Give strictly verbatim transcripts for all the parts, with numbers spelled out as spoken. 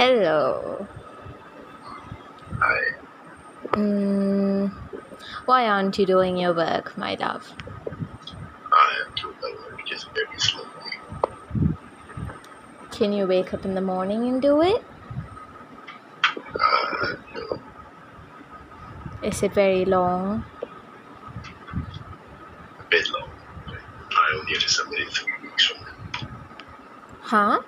Hello. Hi. Mm, Why aren't you doing your work, my love? I am too tired, just very slowly. Can you wake up in the morning and do it? Uh, no, Is it very long? a bit long. I only have to submit it three weeks from now. Huh?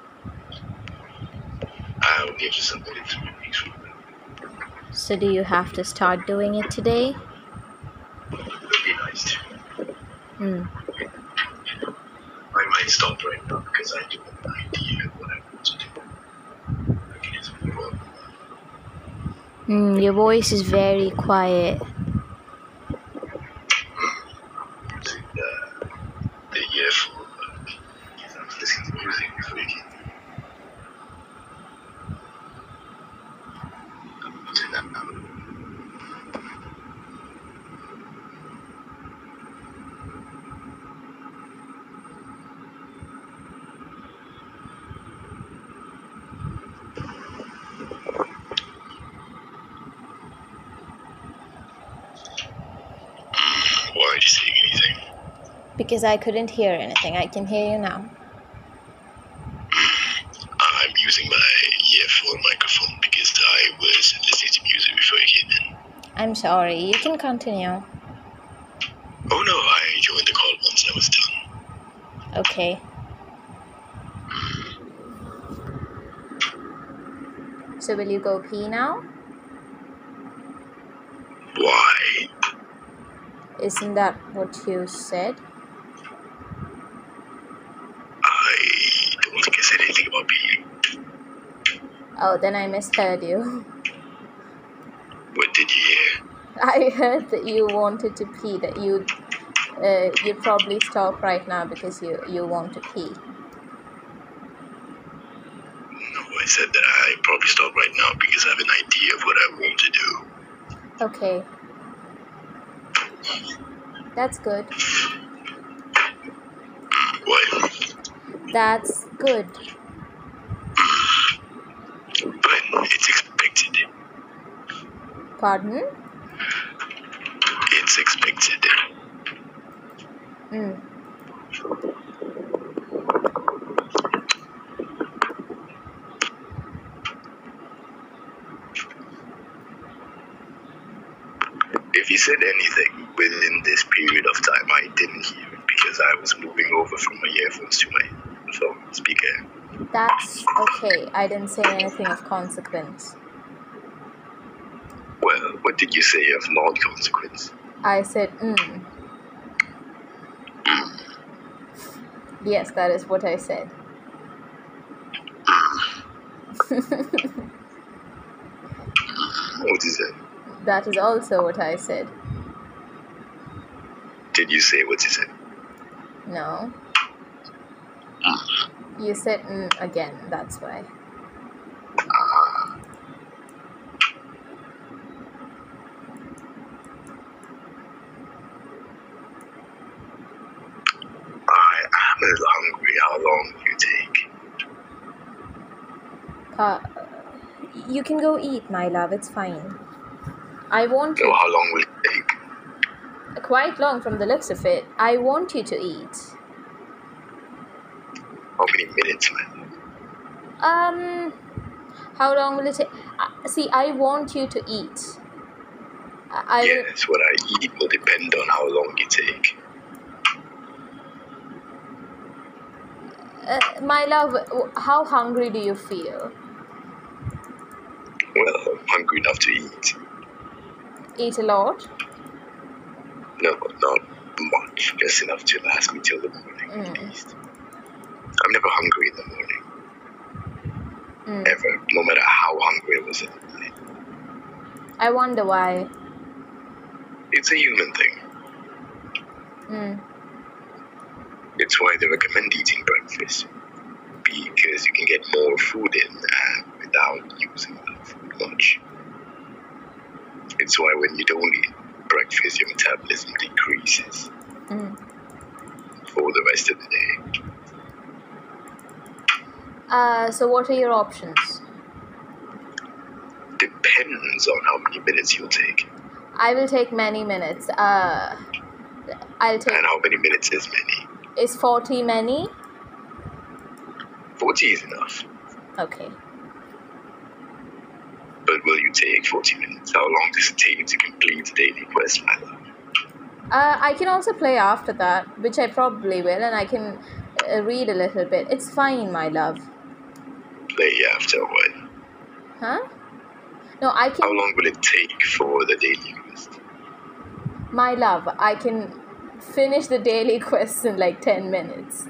I only have to submit it three weeks from now. So do you have to start doing it today? It would be nice to. Hmm. I might stop right now because I do have an idea of what I want to do. I can just move on. Mm, your voice is very quiet. Using the, the earphone because I was listening to music before you came. I'm using that now. Why aren't you saying anything? Because I couldn't hear anything. I can hear you now. I'm using my earphone microphone because I was listening to music before you came in. I'm sorry. You can continue. Oh no, I joined the call once I was done. Okay. So will you go pee now? Why? Isn't that what you said? I don't think I said anything about being. Oh, then I misheard you. What did you hear? I heard that you wanted to pee. That you, uh, you probably stop right now because you you want to pee. No, I said that I probably stop right now because I have an idea of what I want to do. Okay, that's good. What? That's good. But it's expected. Pardon? It's expected. Mm. If you said anything within this period of time, I didn't hear it because I was moving over from my earphones to my phone speaker. That's okay. I didn't say anything of consequence. Well, what did you say of non-consequence? I said, mm. Yes, that is what I said. What is it? That is also what I said. Did you say what you said? No. You said mm again, that's why. I am a little hungry. How long will you take? Uh, You can go eat, my love, it's fine. I want No, you how long will it take? quite long from the looks of it. I want you to eat. How many minutes, man? Um, How long will it take? Uh, See, I want you to eat. I, I Yes, what I eat will depend on how long you take. uh, My love, w- how hungry do you feel? Well, I'm hungry enough to eat. Eat a lot? No, not much. Just enough to last me till the morning, at Mm, least. I'm never hungry in the morning, mm. ever, no matter how hungry I was in the morning. I wonder why. It's a human thing. Mm. It's why they recommend eating breakfast, because you can get more food in uh, without using the food much. It's why when you don't eat breakfast, your metabolism decreases Mm. for the rest of the day. Uh, so, what are your options? depends on how many minutes you'll take. I will take many minutes. Uh, I'll take. And how many minutes is many? Is forty many? forty is enough. Okay. But will you take forty minutes? How long does it take you to complete the daily quest, my love? Uh, I can also play after that, which I probably will, and I can uh, read a little bit. It's fine, my love. Play after what? Huh? No, I can. How long will it take for the daily quest? My love, I can finish the daily quest in like ten minutes.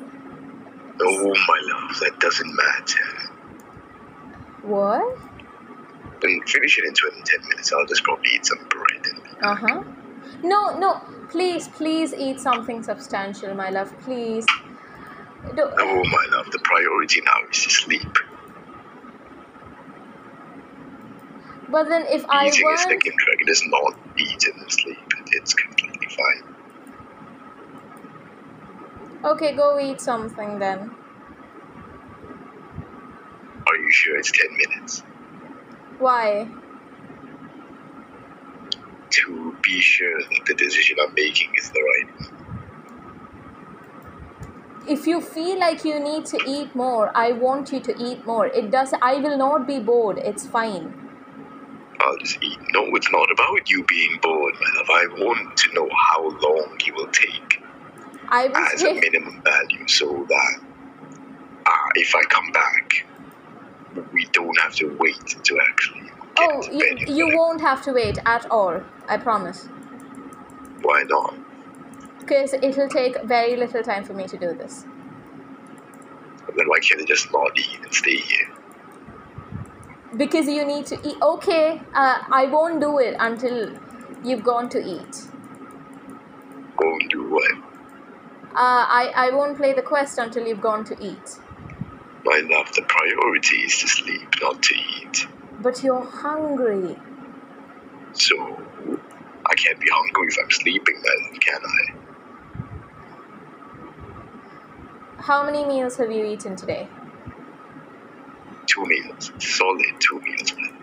Oh, my love, that doesn't matter. What? And finish it in twenty, ten minutes. I'll just probably eat some bread. And uh huh. No, no, please, please eat something substantial, my love, please. Don't. Oh, my love, the priority now is to sleep. But then if I Eating weren't... is the game track. It is not eat and sleep. It's completely fine. Okay, go eat something then. Are you sure it's ten minutes? Why? To be sure that the decision I'm making is the right one. If you feel like you need to eat more, I want you to eat more. It does. I will not be bored. It's fine. I'll just eat. No, it's not about you being bored, my love. I want to know how long you will take I will as take... a minimum value, so that uh, if I come back, we don't have to wait to actually. Oh, you, you won't have to wait at all. I promise. Why not? Because it'll take very little time for me to do this. Then why can't I just not eat and stay here? Because you need to eat. Okay, uh, I won't do it until you've gone to eat. Won't do what? Uh, I, I won't play the quest until you've gone to eat. My love, the priority is to sleep, not to eat. But you're hungry. So, I can't be hungry if I'm sleeping then, can I? How many meals have you eaten today? Two meals. Solid two meals, man.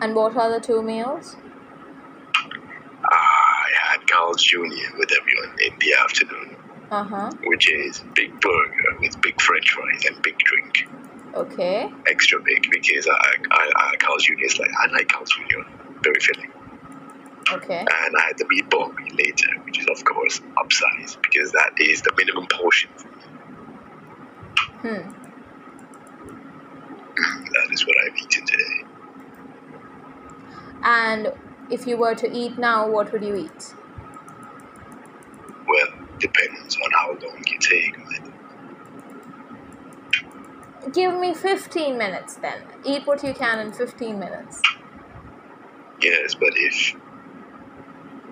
And what are the two meals? I had Carl's Junior with everyone in the afternoon. Uh-huh. Which is big burger with big french fries and big drink. Okay. Extra big because I I, I Carl's Junior is like I like Carl's Junior, very filling. Okay. And I had the meatball later, which is of course upsized because that is the minimum portion. Hmm. That is what I've eaten today. And if you were to eat now, what would you eat? Well, depends on how long you take. Right? Give me fifteen minutes then. Eat what you can in fifteen minutes. Yes, but if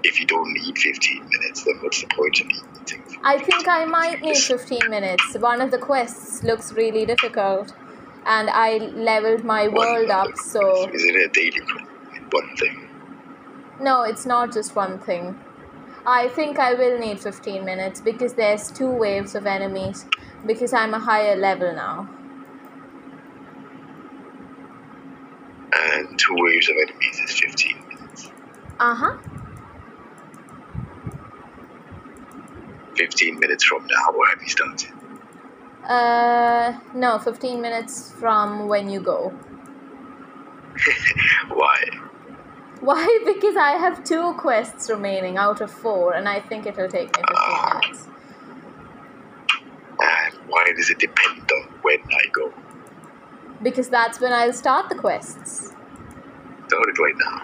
if you don't need fifteen minutes, then what's the point of eating? I think I might need fifteen minutes. One of the quests looks really difficult, and I leveled my world up, so... Is it a daily quest? One thing? No, it's not just one thing. I think I will need fifteen minutes because there's two waves of enemies because I'm a higher level now. And two waves of enemies is fifteen minutes. Uh-huh. fifteen minutes from now, or have you started? Uh, no, fifteen minutes from when you go. Why? Why? Because I have two quests remaining out of four, and I think it'll take me fifteen uh, minutes. And why does it depend on when I go? Because that's when I'll start the quests. Start it right now.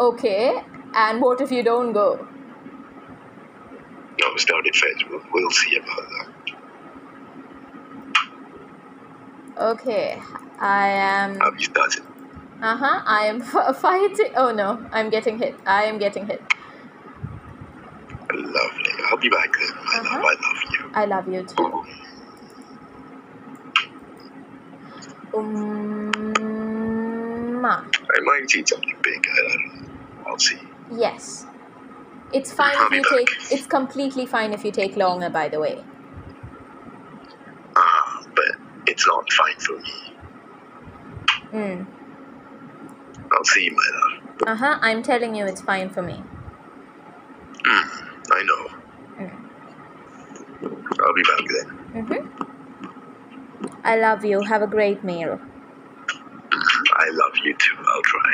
Okay, and what if you don't go? No, start it first. We'll, we'll see about that. Okay, I am... Have you started? Uh-huh, I am f fighting... Oh no, I'm getting hit. I am getting hit. Lovely. I'll be back then. I, uh-huh. love, I love you. I love you too. Boom. Umma. I might eat something big. I don't know. I'll see. Yes, it's fine I'll if you back. take. It's completely fine if you take longer. By the way. Ah, uh, but it's not fine for me. Mm. Now see, Myra. Uh huh. I'm telling you, it's fine for me. Mm, I know. Mm. I'll be back then. Mm-hmm. I love you. Have a great meal. I love you too. I'll try.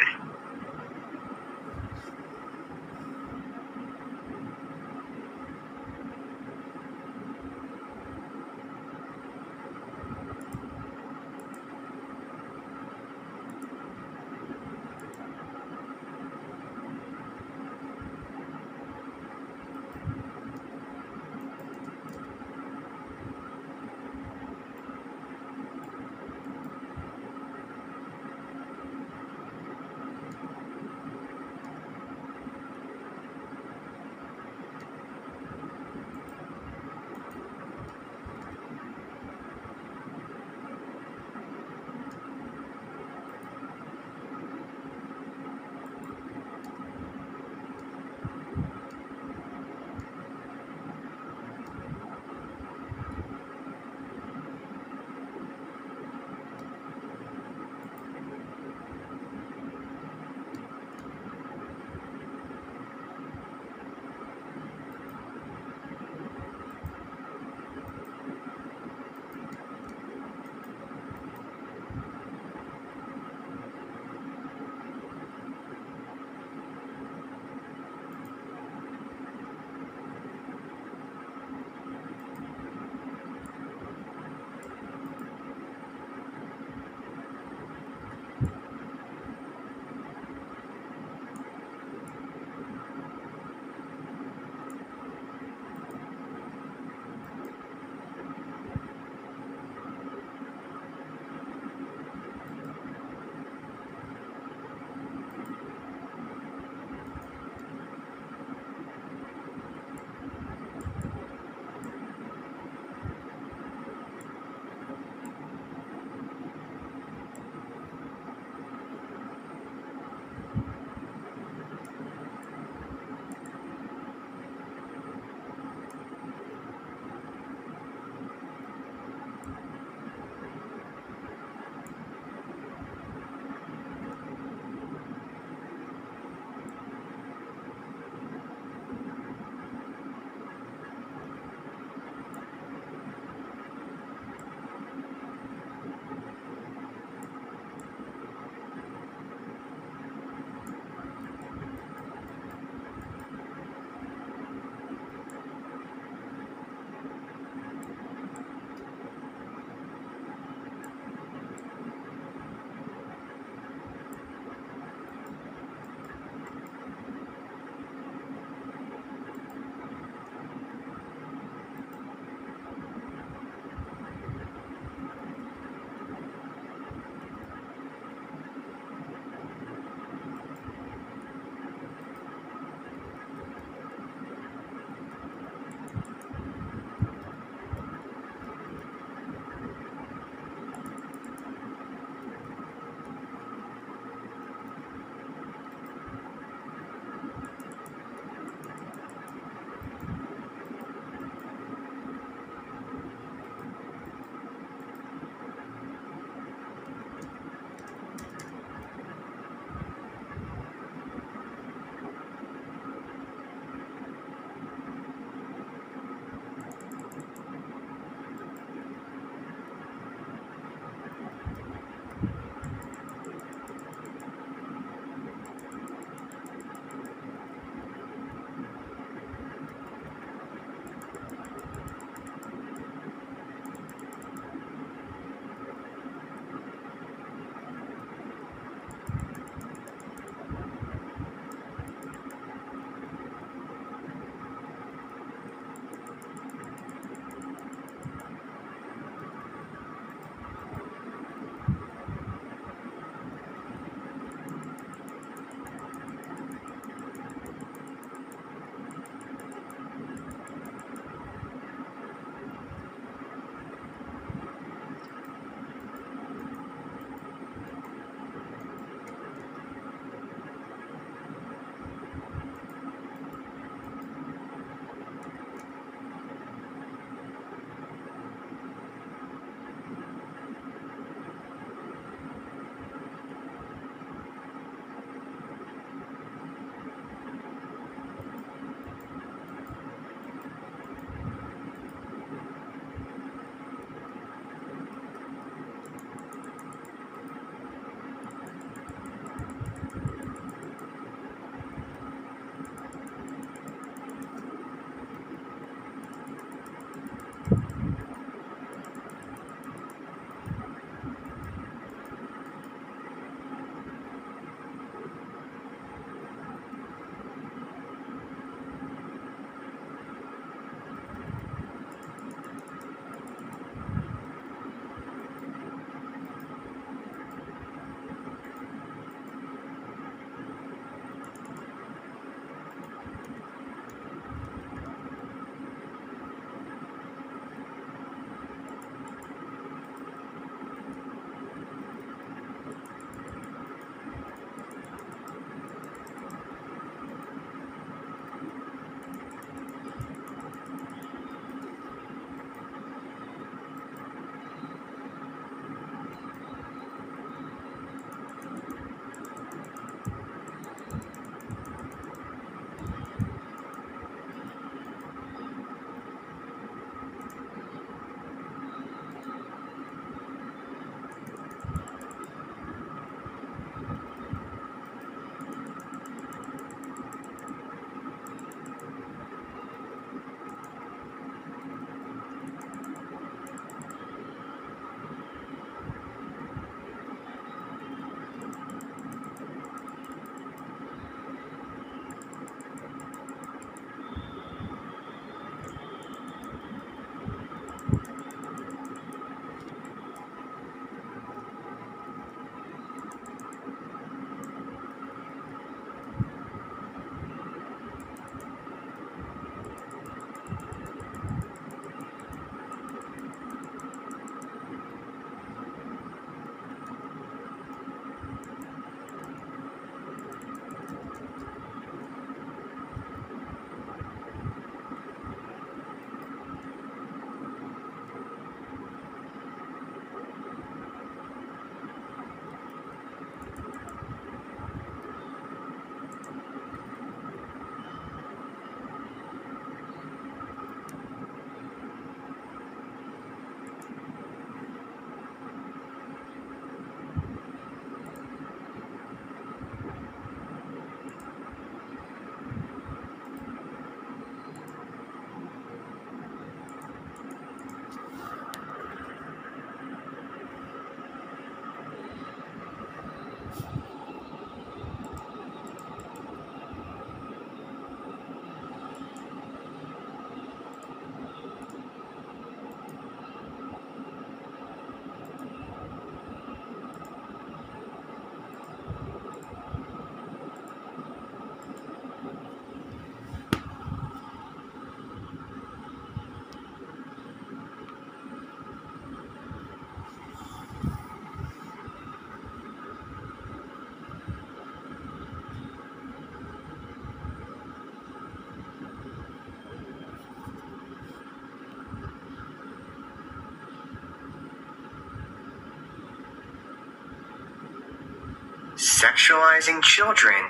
sexualizing children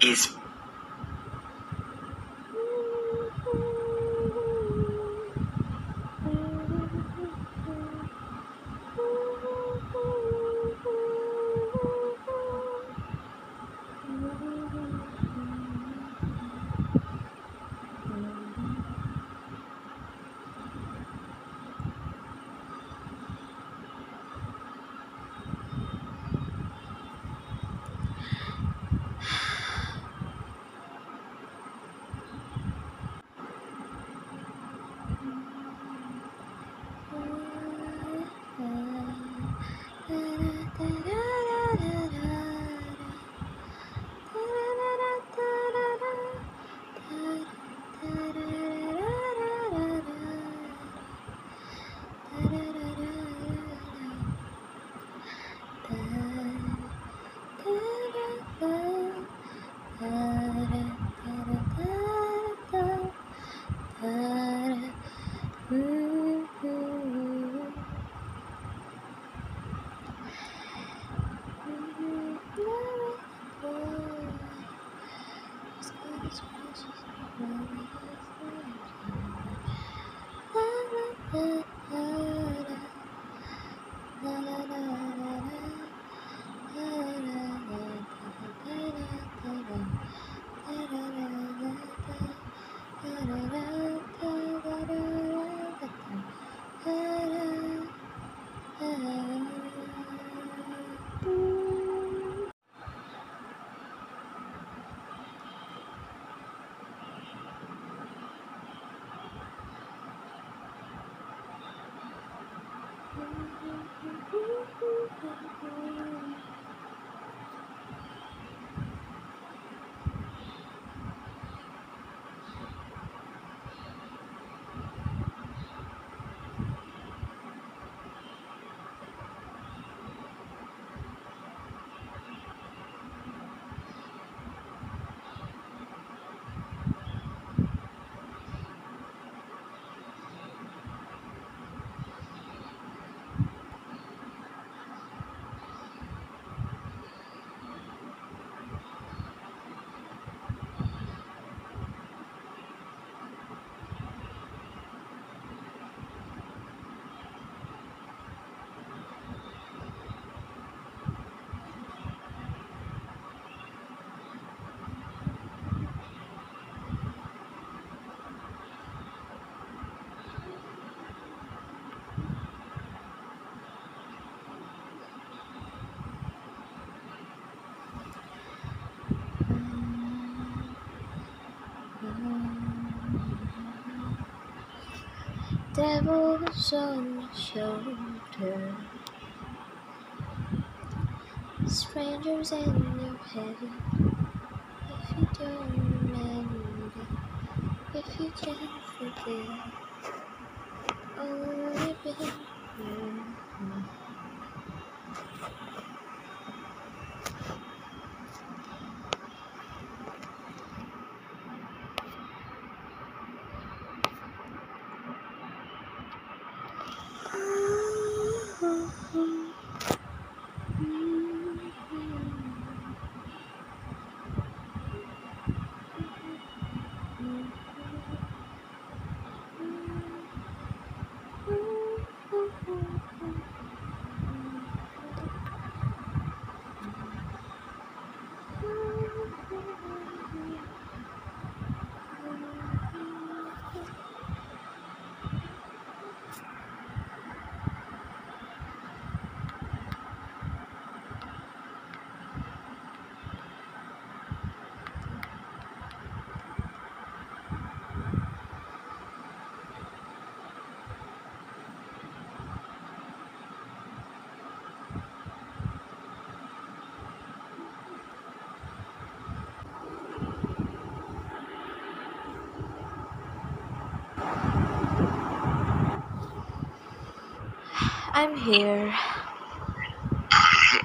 is devil on your shoulder, strangers in your head. If you don't remember, if you can't forgive, only be you. I'm here.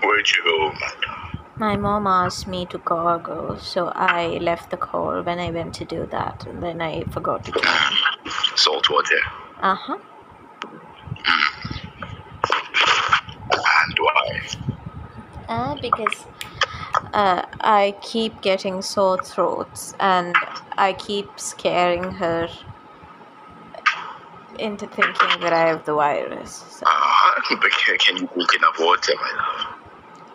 Where'd you go, Amanda? My mom asked me to call go, so I left the call when I went to do that, and then I forgot to go. Salt water. Uh huh. And why? Ah, uh, because Uh, I keep getting sore throats and I keep scaring her into thinking that I have the virus. So Ah, but can can you drink enough water, my love?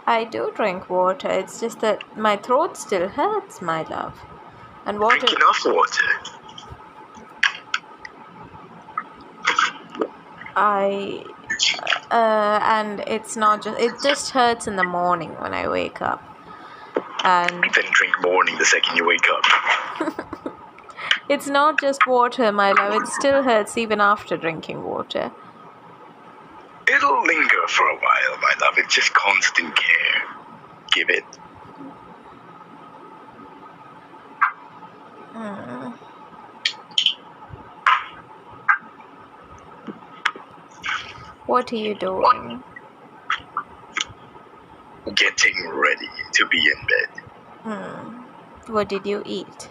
I do drink water, it's just that my throat still hurts, my love. And water. Drink enough water. I. Uh, and it's not just. It just hurts in the morning when I wake up. And Then drink morning the second you wake up. it's not just water, my love. It still hurts even after drinking water. It'll linger for a while, my love. It's just constant care. Give it. Mm. What are you doing? Getting ready to be in bed. Mm. What did you eat?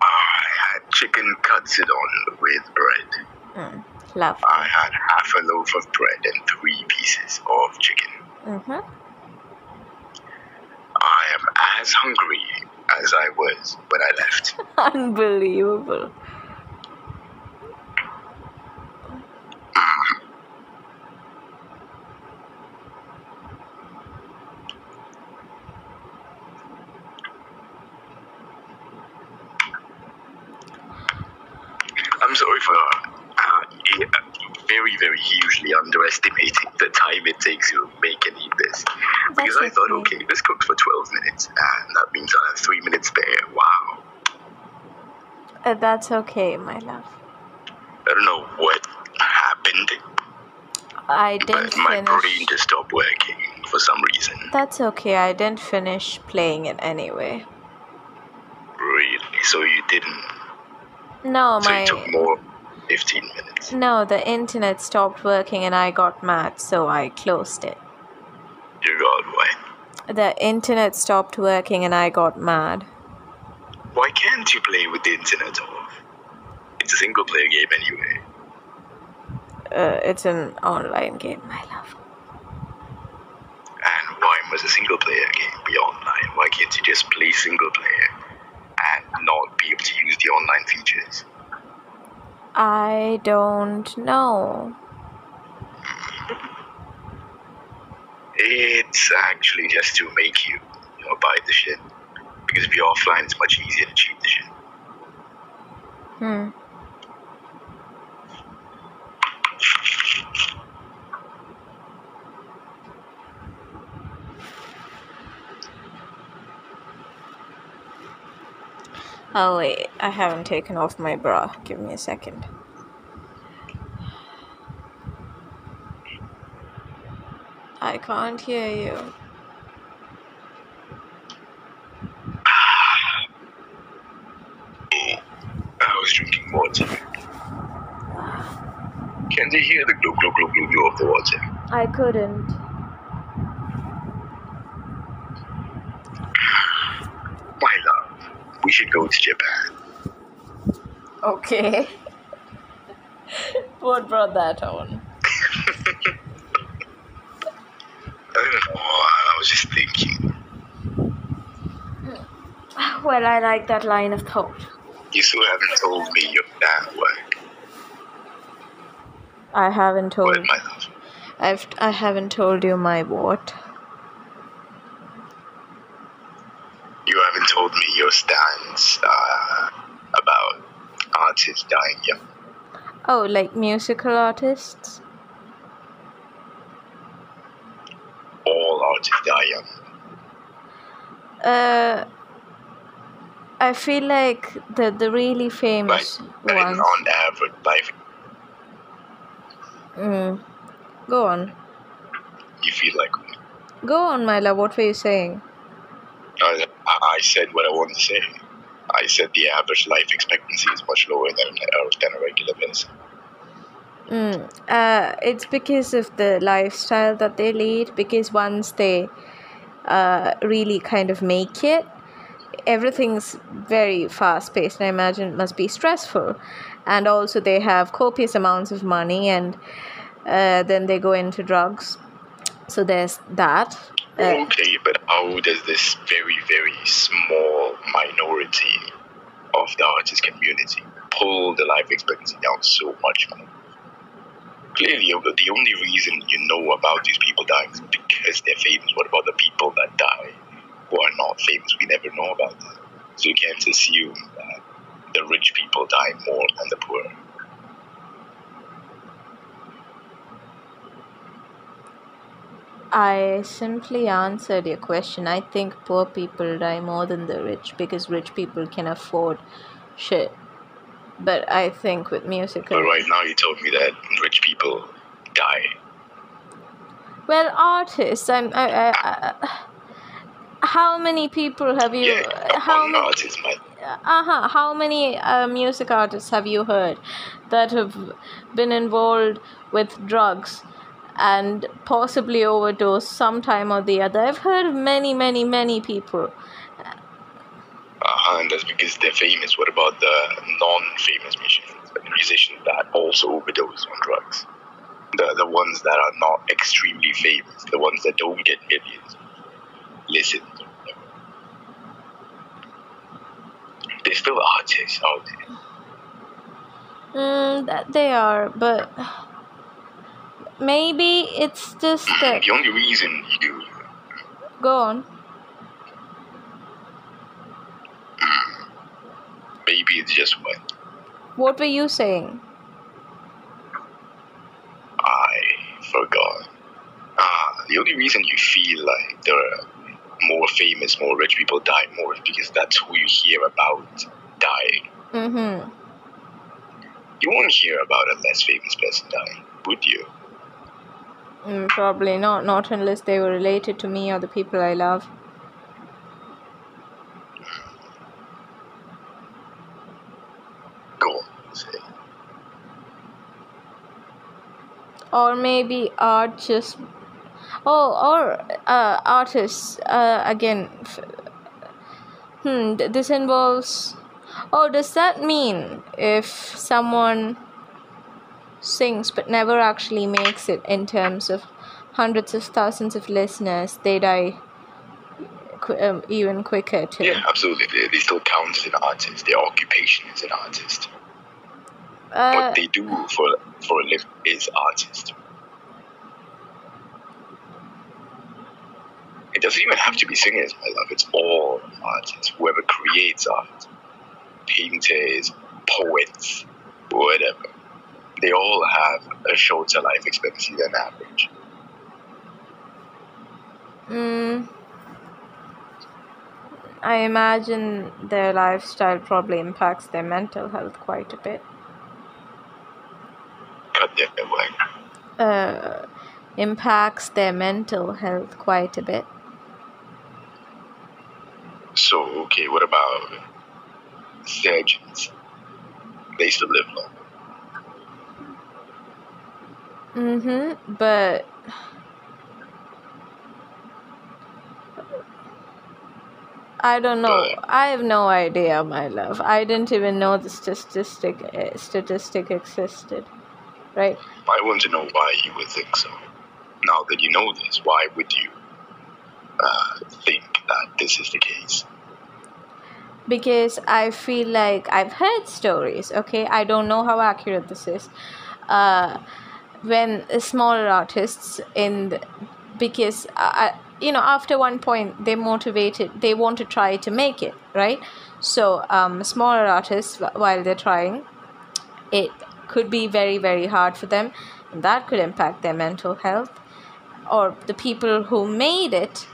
I had chicken katsudon with bread. Mm. Lovely. I had half a loaf of bread and three pieces of chicken. Mm-hmm. I am as hungry as I was when I left. Unbelievable. Mm. I'm sorry for uh, e- very, very hugely underestimating the time it takes you to make and eat this. Because That's I thought, okay. okay, this cooked for twelve minutes, and that means I have three minutes spare. Wow. Uh, that's okay, my love. I don't know what happened, I didn't but my brain finish. just stopped working for some reason. That's okay. I didn't finish playing it anyway. Really? So you didn't? No, So it took my more fifteen minutes. no, the internet stopped working and I got mad, so I closed it. You got why? The internet stopped working and I got mad. Why can't you play with the internet off? It's a single player game anyway. Uh, it's an online game, my love. And why must a single player game be online? Why can't you just play single player and not be able to use the online features? I don't know. It's actually just to make you, you know, buy the shit. Because if you're offline, it's much easier to cheat the shit. Hmm. Oh, wait. I haven't taken off my bra. Give me a second. I can't hear you. I was drinking water. Can you hear the glug glug glug glug glug of the water? I couldn't. My love, we should go to Japan. Okay. What brought that on? I don't know. I was just thinking. Well, I like that line of thought. You still haven't told me your plan work. I haven't What, told. my love? I've. I haven't told you my what. You haven't told me your stance uh, about artists dying young. Oh, like musical artists? All artists die young. Uh, I feel like the the really Like, famous and ones. on average, like, Mm. Go on. you feel like. Go on, my love. What were you saying? I, I said what I wanted to say. I said the average life expectancy is much lower than, uh, than a regular person. Mm, uh, it's because of the lifestyle that they lead. Because once they uh, really kind of make it, everything's very fast paced, and I imagine it must be stressful. And also, they have copious amounts of money, and uh, then they go into drugs. So there's that. Uh, okay, but how does this very, very small minority of the artist community pull the life expectancy down so much more? Clearly, the only reason you know about these people dying is because they're famous. What about the people that die who are not famous? We never know about them. So you can't assume that the rich people die more than the poor. I simply answered your question. I think poor people die more than the rich because rich people can afford shit. But I think with music... But right now you told me that rich people die. Well, artists, I'm... I, I, I, how many people have you... Yeah, how I'm an artist, man. Uh-huh. How many uh, music artists have you heard that have been involved with drugs and possibly overdose sometime or the other? I've heard of many, many, many people. Uh-huh, and that's because they're famous. What about the non-famous musicians, the musicians that also overdose on drugs? The, the ones that are not extremely famous, the ones that don't get millions. Listen, they're still artists out there. Mm, that they are, but... Maybe it's just that... The only reason you do... Go on. Maybe it's just what... What were you saying? I forgot. Ah, the only reason you feel like there are more famous, more rich people die more is because that's who you hear about dying. Mm-hmm. You won't hear about a less famous person dying, would you? Mm, probably not, not unless they were related to me or the people I love. Go on, say. Or maybe art just... Oh, or uh, artists, uh, again... F- hmm, this involves... Oh, does that mean if someone... sings but never actually makes it in terms of hundreds of thousands of listeners, they die qu- um, even quicker too? Yeah, absolutely. They, they still count as an artist. Their occupation is an artist. Uh, what they do for for a living is artist. It doesn't even have to be singers, my love. It's all artists. Whoever creates art, painters, poets, whatever. They all have a shorter life expectancy than average. Mm. I imagine their lifestyle probably impacts their mental health quite a bit. Cut their work. Uh, impacts their mental health quite a bit. So, okay, what about surgeons? They still live long. Mm-hmm, but I don't know. But, I have no idea, my love. I didn't even know the statistic statistic existed, right? I want to know why you would think so. Now that you know this, why would you uh, think that this is the case? Because I feel like I've heard stories, okay? I don't know how accurate this is. Uh... When smaller artists in the, because uh, you know after one point they motivated they want to try to make it right, so um smaller artists while they're trying, it could be very very hard for them, and that could impact their mental health. Or the people who made it,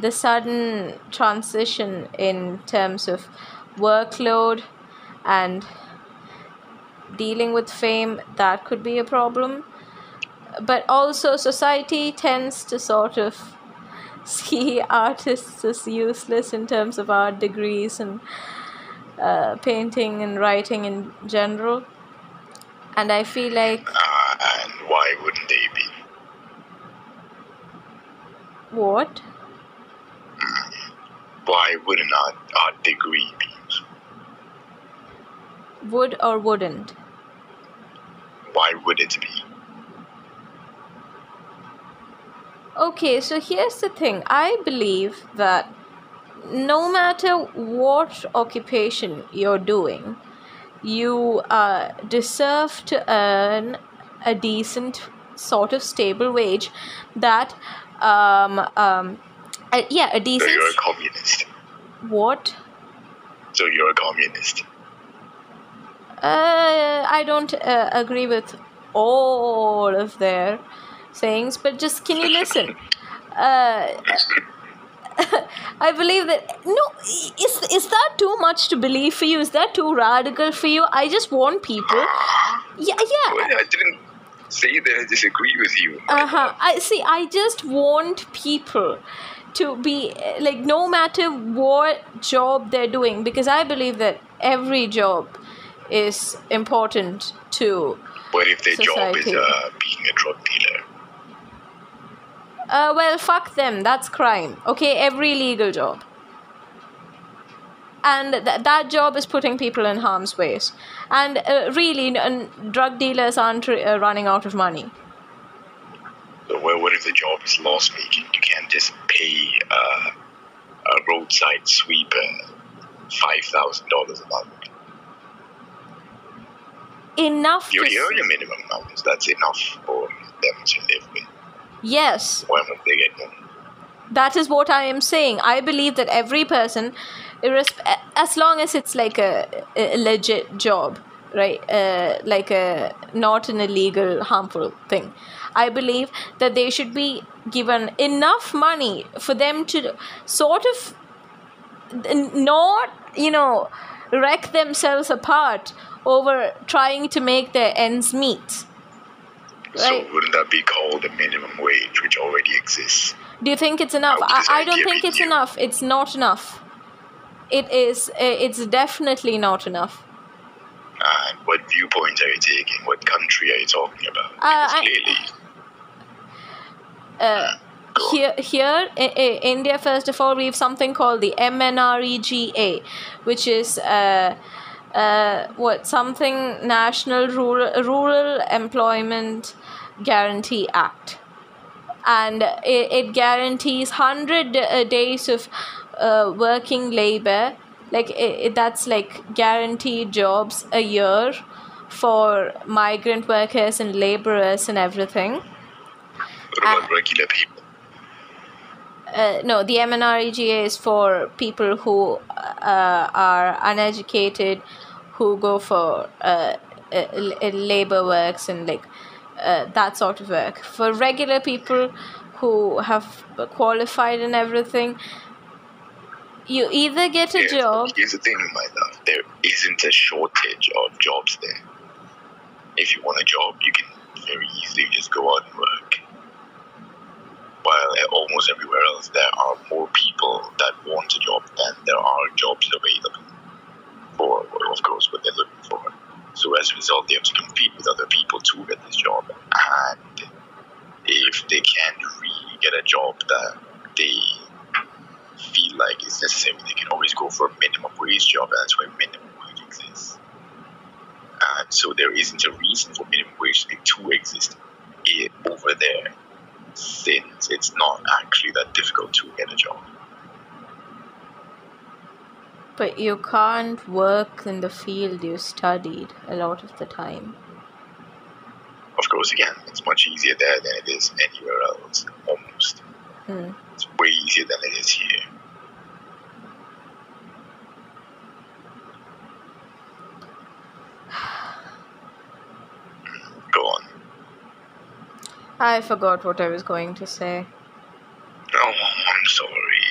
the sudden transition in terms of workload and dealing with fame, that could be a problem. But also society tends to sort of see artists as useless in terms of art degrees and uh, painting and writing in general. And I feel like... Uh, and why wouldn't they be? What? Mm. Why wouldn't art, art degree be? Would or wouldn't? Why would it be? Okay, so here's the thing. I believe that no matter what occupation you're doing, you uh, deserve to earn a decent sort of stable wage that, um, um, uh, yeah, a So decent. you're a communist. What? So you're a communist. Uh, I don't uh, agree with all of their sayings, but just can you listen? Uh, I believe that no, is is that too much to believe for you? Is that too radical for you? I just warn people. Yeah, Well, yeah. I didn't say that I disagree with you. Uh huh. I see. I just want people to be uh, like, no matter what job they're doing, because I believe that every job is important to What if their job is society. uh, being a drug dealer? Uh, well, fuck them. That's crime. Okay, every legal job, and th- that job is putting people in harm's ways. And uh, really, n- n- drug dealers aren't r- uh, running out of money. So well, what if the job is loss making? You can't just pay uh, a roadside sweeper five thousand dollars a month. enough You to. s- earn a minimum amount. That's enough for them to live with. Yes, When would they get them? that is what I am saying. I believe that every person, irresp- a- as long as it's like a, a legit job, right? Uh, like a not an illegal, harmful thing. I believe that they should be given enough money for them to sort of n- not, you know, wreck themselves apart over trying to make their ends meet, So right? wouldn't that be called a minimum wage, which already exists? Do you think it's enough? How I, is I that don't think giving it's you? enough. It's not enough. It is. uh, It's definitely not enough. And what viewpoint are you taking? What country are you talking about? Uh, Because I, clearly, uh, go on. here, here, I- I- India. First of all, we have something called the MNREGA, which is uh, uh, what something National Rural Rural Employment Guarantee Act, and it, it guarantees hundred uh, days of uh, working labor. Like i i- that's like guaranteed jobs a year for migrant workers and laborers and everything. What Uh, about regular people? uh, no, the MNREGA is for people who uh, are uneducated, who go for uh, uh, l- uh, labor works and like uh, that sort of work. For regular people who have qualified and everything, you either get a Yes, but job. here's the thing, my love. There isn't a shortage of jobs there. If you want a job, you can very easily just go out and work. While almost everywhere else, there are more people that want a job than there are jobs available for, of course, what they're looking for. So as a result, they have to compete with other people to get this job. And if they can't really get a job that they feel like is necessary, they can always go for a minimum wage job. And that's why minimum wage exists. And so there isn't a reason for minimum wage to exist i- over there, since it's not actually that difficult to get a job. But you can't work in the field you studied a lot of the time. Of course, again, it's much easier there than it is anywhere else, almost. Hmm. It's way easier than it is here. Go on. I forgot what I was going to say. Oh, I'm sorry.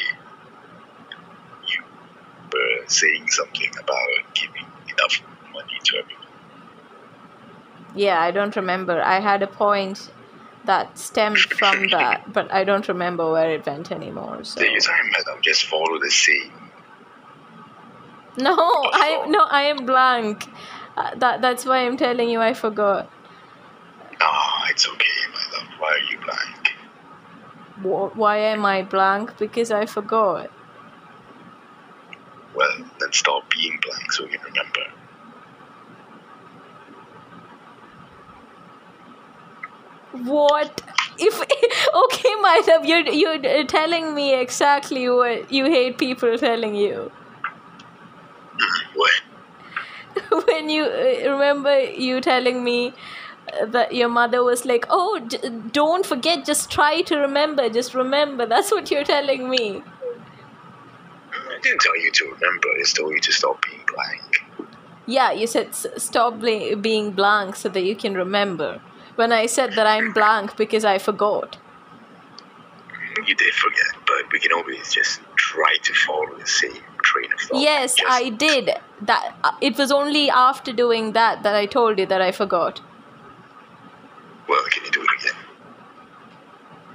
You were saying something about giving enough money to everyone. Yeah, I don't remember. I had a point that stemmed from that, but I don't remember where it went anymore. Take your So time, madam. Just follow the saying. no, Just I follow. no, I am blank. Uh, that that's why I'm telling you I forgot. Ah, it's okay, my love. Why are you blank? Wh- Why am I blank? Because I forgot. Well, then stop being blank so you can remember. What? if okay, my love, you're you're telling me exactly what you hate people telling you. What? When you uh, remember you telling me that your mother was like, "Oh, j- don't forget. Just try to remember. Just remember." That's what you're telling me. I didn't tell you to remember. It's told you to stop being blank. Yeah, you said s- stop bl- being blank so that you can remember. When I said that I'm blank because I forgot. You did forget, but we can always just try to follow the same train of thought. Yes, just... I did. That uh, it was only after doing that that I told you that I forgot. Well, can you do it again?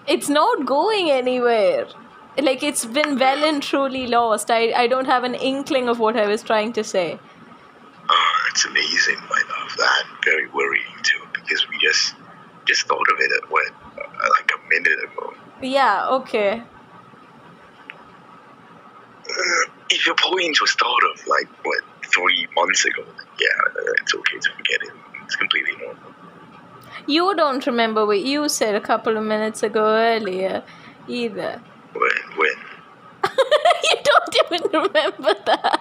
It's not going anywhere. Like, it's been well and truly lost. I, I don't have an inkling of what I was trying to say. Oh, that's amazing, my love. That very worrying too, because we just just thought of it at what, like a minute ago. Yeah. Okay. Uh, if your point was thought of like what three months ago, yeah, it's okay to forget it. It's completely normal. You don't remember what you said a couple of minutes ago earlier, either. When? When? You don't even remember that.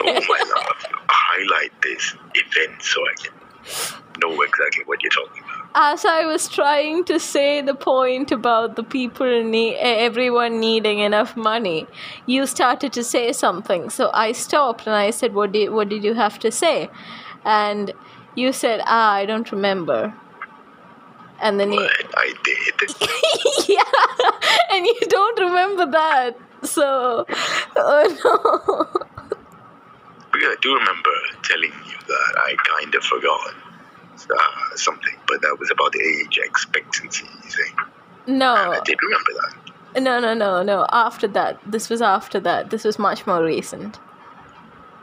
Oh my love, highlight this event so I can know exactly what you're talking about. As I was trying to say the point about the people, need, everyone needing enough money, you started to say something. So I stopped and I said, what did, what did you have to say? And you said, ah, I don't remember. And then what you... I did. Yeah, and you don't remember that. So, oh no. I do remember telling you that I kind of forgot uh, something, but that was about the age expectancy thing. No. And I did remember that. No, no, no, no. After that. This was after that. This was much more recent.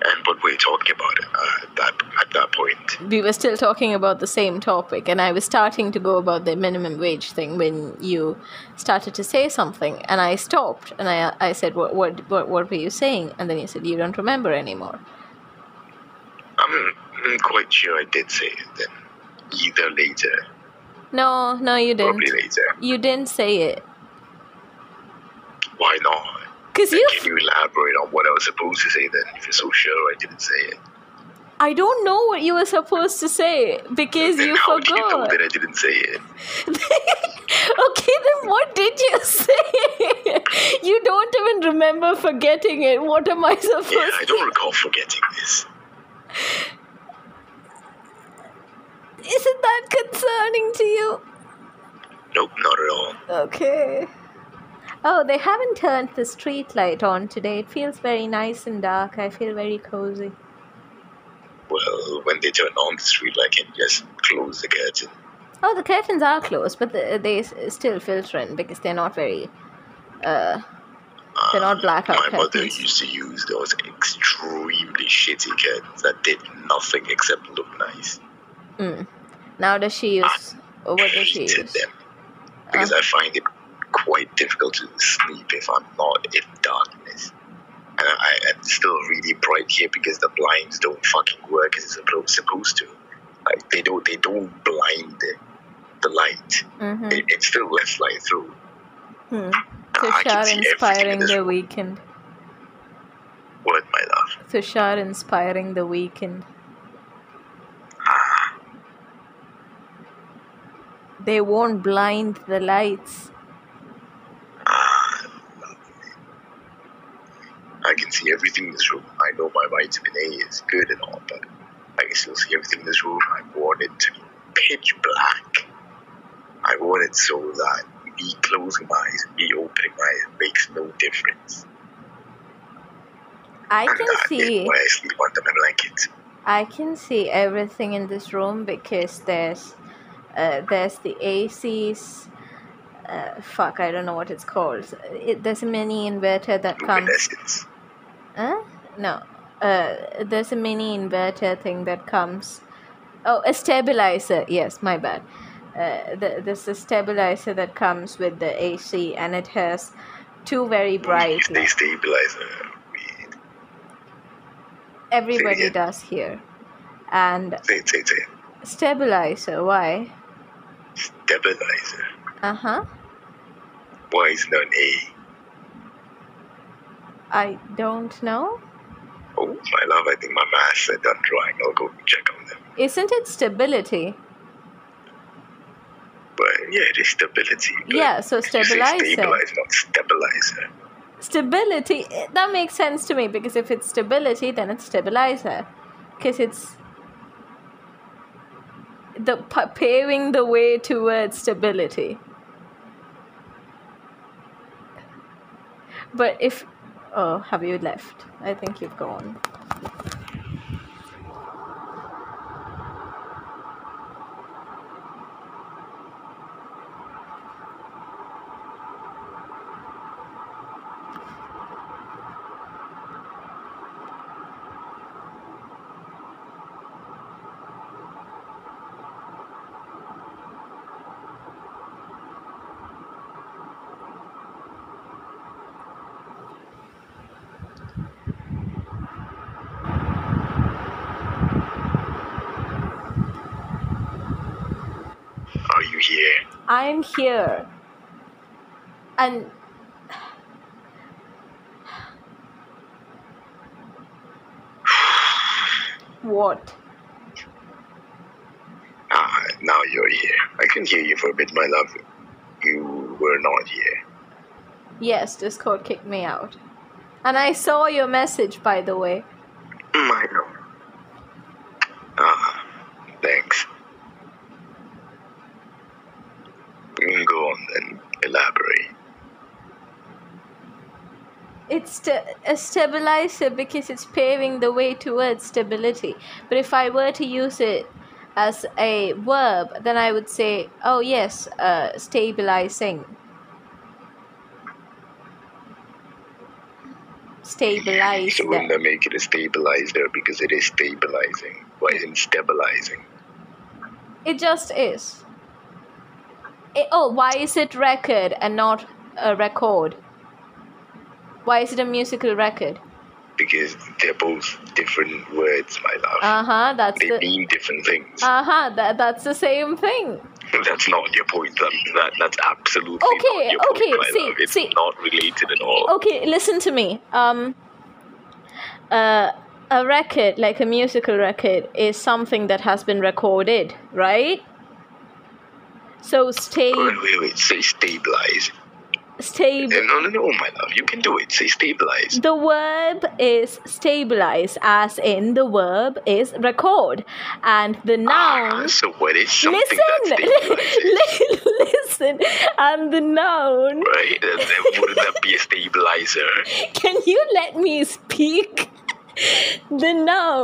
And what were you talking about uh, that, at that point? We were still talking about the same topic, and I was starting to go about the minimum wage thing when you started to say something, and I stopped, and I I said, what, what, what, what were you saying? And then you said, you don't remember anymore. I'm, I'm quite sure I did say it then. Either later. No, no, you didn't. Probably later. You didn't say it. Why not? Cause you can you elaborate on what I was supposed to say then, if you're so sure I didn't say it? I don't know what you were supposed to say, because then you how forgot. How did you know that I didn't say it? Okay, then what did you say? You don't even remember forgetting it. What am I supposed to... Yeah, I don't recall forgetting this. Isn't that concerning to you? Nope, not at all. Okay. Oh, they haven't turned the street light on today. It feels very nice and dark. I feel very cozy. Well, when they turn on the street light, I can just close the curtain. Oh, the curtains are closed, but the, they still filter in because they're not very... Uh, they're not blackout curtains. My mother used to use those extremely shitty curtains that did nothing except look nice. Mm. Now does she use... I what does she use? Them because oh. I find it quite difficult to sleep if I'm not in darkness, and I, I'm still really bright here because the blinds don't fucking work as it's supposed to. Like they don't, they don't blind the, the light. Mm-hmm. It, it still lets light through. Hmm. Tushar inspiring the weekend. What, my love? Tushar inspiring the weekend. Ah. They won't blind the lights. I can see everything in this room. I know my vitamin A is good and all, but I can still see everything in this room. I want it to be pitch black. I want it so that me closing my eyes and me opening my eyes makes no difference. I and can see. When I sleep under my blankets. I can see everything in this room because there's, uh, there's the A Cs. Uh, fuck, I don't know what it's called. It, there's a mini inverter that comes. Huh? No. Uh, there's a mini inverter thing that comes. Oh, a stabilizer. Yes, my bad. Uh, the, there's a stabilizer that comes with the A C, and it has two very bright. The stabilizer. Weird. Everybody does here. And. Say it, say it, say it. Stabilizer. Why? Stabilizer. Uh-huh. What is known as? I don't know. Oh, my love, I think my math said I'm drawing. I'll go check on them. Isn't it stability? But yeah, it is stability. Yeah, so stabilizer. Stabilize, not stabilizer. Stability, that makes sense to me, because if it's stability, then it's stabilizer. Because it's the paving the way towards stability. But if... Oh, have you left? I think you've gone. I'm here, and what? Ah, now you're here. I can hear you for a bit, my love. You were not here. Yes, Discord kicked me out, and I saw your message, by the way. Mm, I know. Ah, thanks. Go on then, elaborate. It's st- a stabilizer because it's paving the way towards stability. But if I were to use it as a verb, then I would say, oh yes, uh, stabilizing. Stabilize. So wouldn't I make it a stabilizer because it is stabilizing? Why isn't stabilizing? It just is. It, oh, why is it record and not a record? Why is it a musical record? Because they're both different words, my love. Uh-huh, that's They the... mean different things. Uh-huh, that, that's the same thing. That's not your point. That, that, that's absolutely okay, not your okay, point, my see, love. It's see, not related at all. Okay, listen to me. Um, uh, a record, like a musical record, is something that has been recorded, right? So stay. Oh, wait, wait, say stabilize. Stable. No, no, no, my love. You can do it. Say stabilize. The verb is stabilize, as in the verb is record, and the noun. Ah, so what is something listen, that listen, and the noun. Right, then wouldn't that be a stabilizer? Can you let me speak? The noun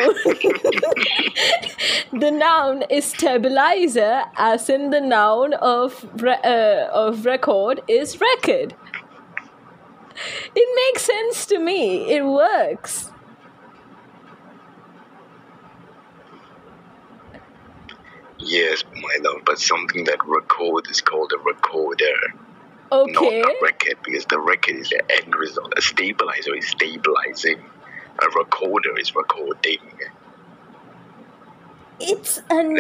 the noun is stabilizer, as in the noun of re- uh, of record is record. It makes sense to me. It works. Yes, my love, but something that record is called a recorder. Okay. Not a record, because the record is the end result. A stabilizer is stabilizing. A recorder is recording. It's a noun.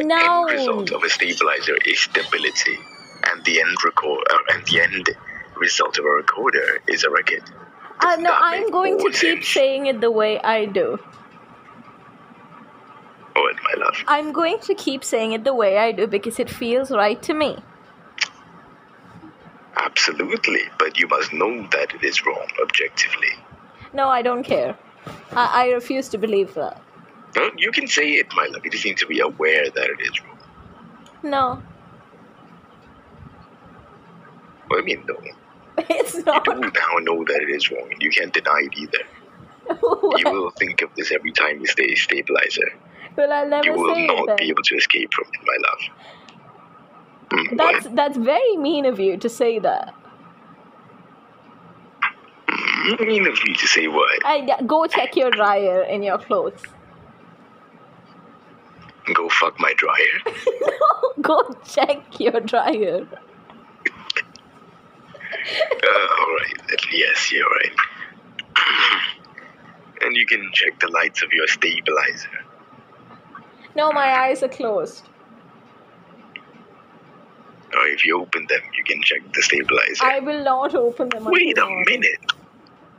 The end result of a stabilizer is stability, and the end record uh, and the end result of a recorder is a record. Uh, no, I'm going to sense? keep saying it the way I do. Oh, my love. I'm going to keep saying it the way I do because it feels right to me. Absolutely, but you must know that it is wrong objectively. No, I don't care. I, I refuse to believe that. No, you can say it, my love. You just need to be aware that it is wrong. No. What do you mean, though? It's not. You do now know that it is wrong, and you can't deny it either. You will think of this every time you say stabilizer. Well, I'll never say it. You will say not be able to escape from it, my love. Mm, that's what? That's very mean of you to say that. Mean of you to say what? I, go check your dryer in your clothes. Go fuck my dryer? No, go check your dryer. uh, alright, yes, you're right. And you can check the lights of your stabilizer. No, my eyes are closed. Oh, if you open them, you can check the stabilizer. I will not open them. Wait a now. minute.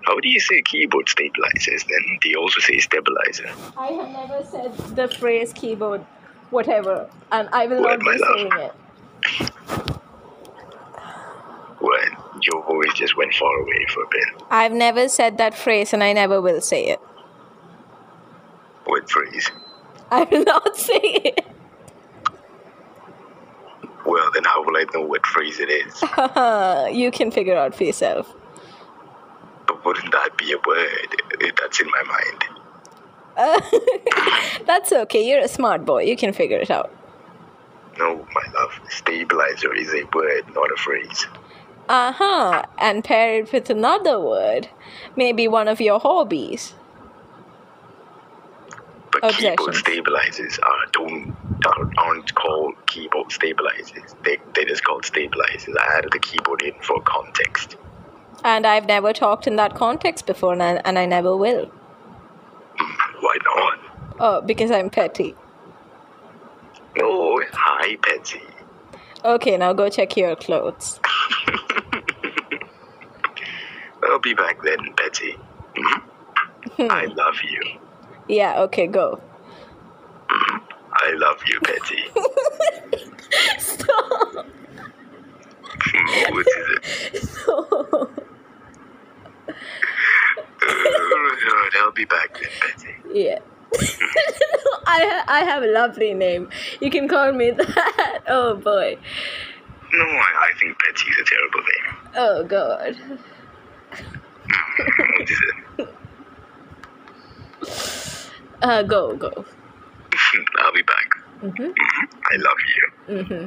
How do you say keyboard stabilizers then? Do you also say stabilizer? I have never said the phrase keyboard, whatever, and I will Word, not be saying it. Well, your voice just went far away for a bit. I've never said that phrase and I never will say it. What phrase? I will not say it. Well, then how will I know what phrase it is? You can figure out for yourself. But wouldn't that be a word that's in my mind? Uh, that's okay. You're a smart boy. You can figure it out. No, my love. Stabilizer is a word, not a phrase. Uh-huh. And pair it with another word. Maybe one of your hobbies. But keyboard stabilizers are don't aren't called keyboard stabilizers. They they just called stabilizers. I added the keyboard in for context. And I've never talked in that context before, and I, and I never will. Why not? Oh, because I'm petty. No, hi petty. Okay, now go check your clothes. I'll be back then, petty. I love you. Yeah, okay, go. I love you, Betty. Stop. What is it? No. Uh, I'll be back then, Betty. Yeah. I ha I have a lovely name. You can call me that. Oh, boy. No, I, I think Betty is a terrible name. Oh, God. What is it? Uh, go, go. I'll be back. Mm-hmm. Mm-hmm. I love you. Mm-hmm.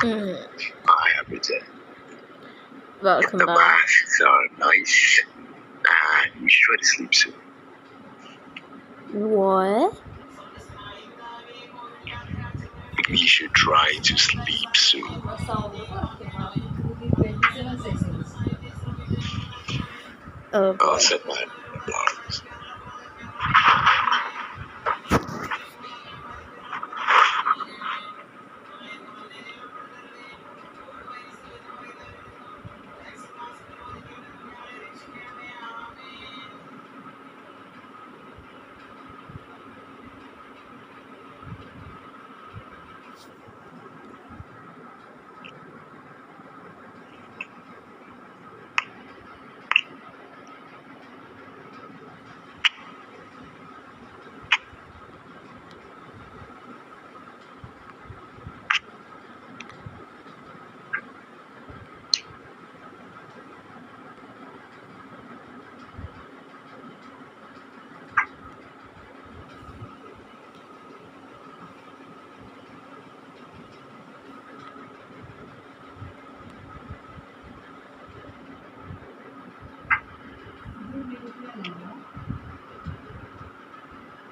Mm. I have returned. Welcome the back. The masks are nice, and you should sleep soon. What? You should try to sleep soon. Oh. I'll set my alarms.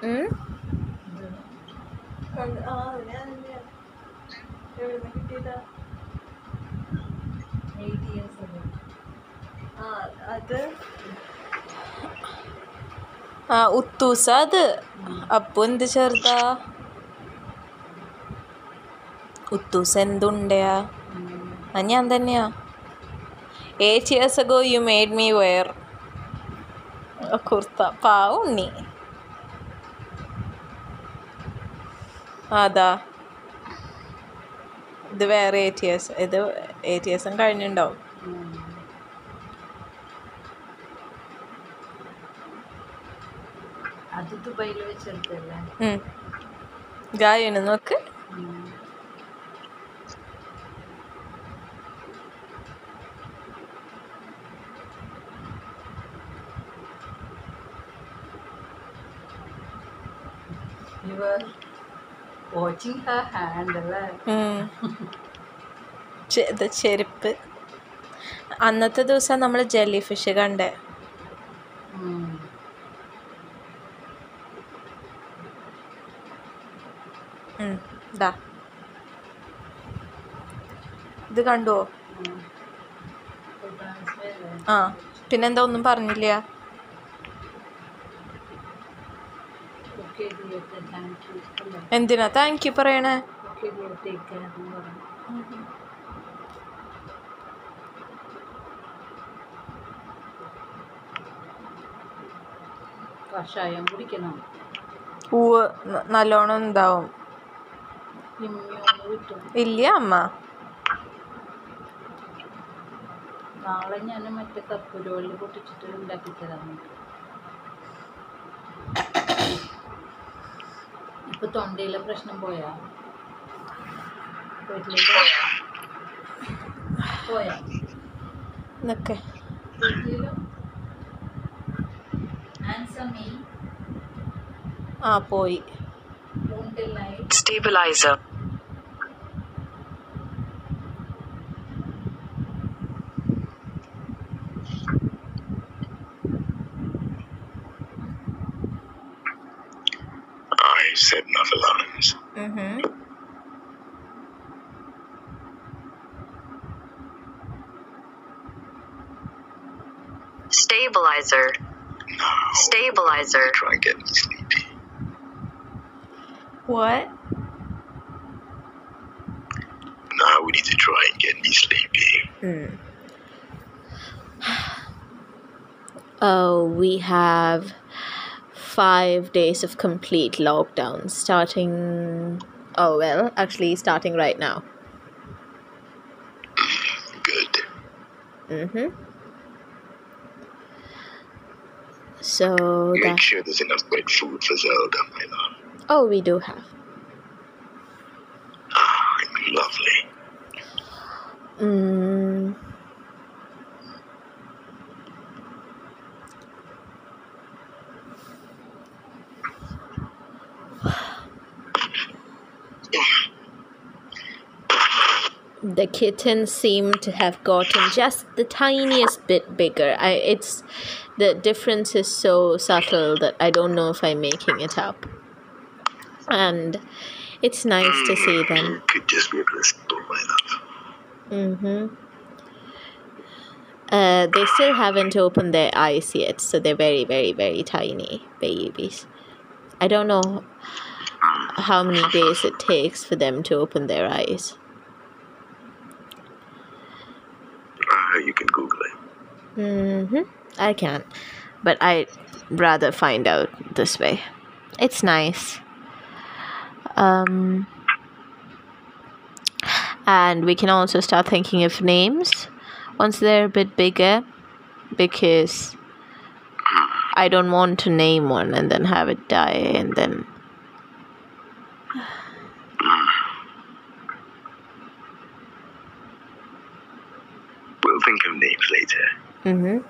Mm? eight years ago. Uh, other? Uh, uttu sad. Appundu cherda. Uttu sendundaya. Anyan dhanya. Eight years ago you made me wear a kurta. Pauni. അതാ ഇത് വേറെ eight years ഇത് eight ഇയേഴ്സും കഴിഞ്ഞിട്ടുണ്ടാവും. ഗായന നോക്ക് watching her hand alla the ചെരുപ്പ് അന്നത്തെ ദിവസം നമ്മൾ ജെല്ലി ഫിഷ് കണ്ടേ. ഇത് കണ്ടുവോ? ആ പിന്നെന്താ ഒന്നും പറഞ്ഞില്ല. എന്തിനാ താങ്ക് യു പറയണേ? കഷായം കുടിക്കണം. പൂവ് നല്ലോണം എന്താവും ഇല്ല അമ്മ. നാളെ ഞാൻ മറ്റേ കപ്പുരോളിൽ പൊട്ടിച്ചിട്ട് ഉണ്ടാക്കി തരാൻ വേണ്ടി. ഇപ്പൊ തൊണ്ടയിലെ പ്രശ്നം പോയാ പോയാ എന്നൊക്കെ ആ പോയി. Stabiliser said enough alarms. Mm-hmm. Stabilizer. No. Stabilizer. Try getting sleepy. What? Now we need to try and get me sleepy. Mm. Oh, we have five days of complete lockdown starting oh well actually starting right now. Good. Mm-hmm. So make that... sure there's enough wet food for Zelda, my love. Oh, we do have. Ah, lovely. Mm. The kitten seemed to have gotten just the tiniest bit bigger. I it's the difference is so subtle that I don't know if I'm making it up. And it's nice mm, to see them. You could just be a blessing, my love. Mm-hmm. Uh, they still haven't opened their eyes yet, so they're very, very, very tiny babies. I don't know how many days it takes for them to open their eyes. You can Google it. Mm-hmm. I can, but I'd rather find out this way. It's nice. Um, and we can also start thinking of names once they're a bit bigger, because I don't want to name one and then have it die and then... think of names later. Mm-hmm.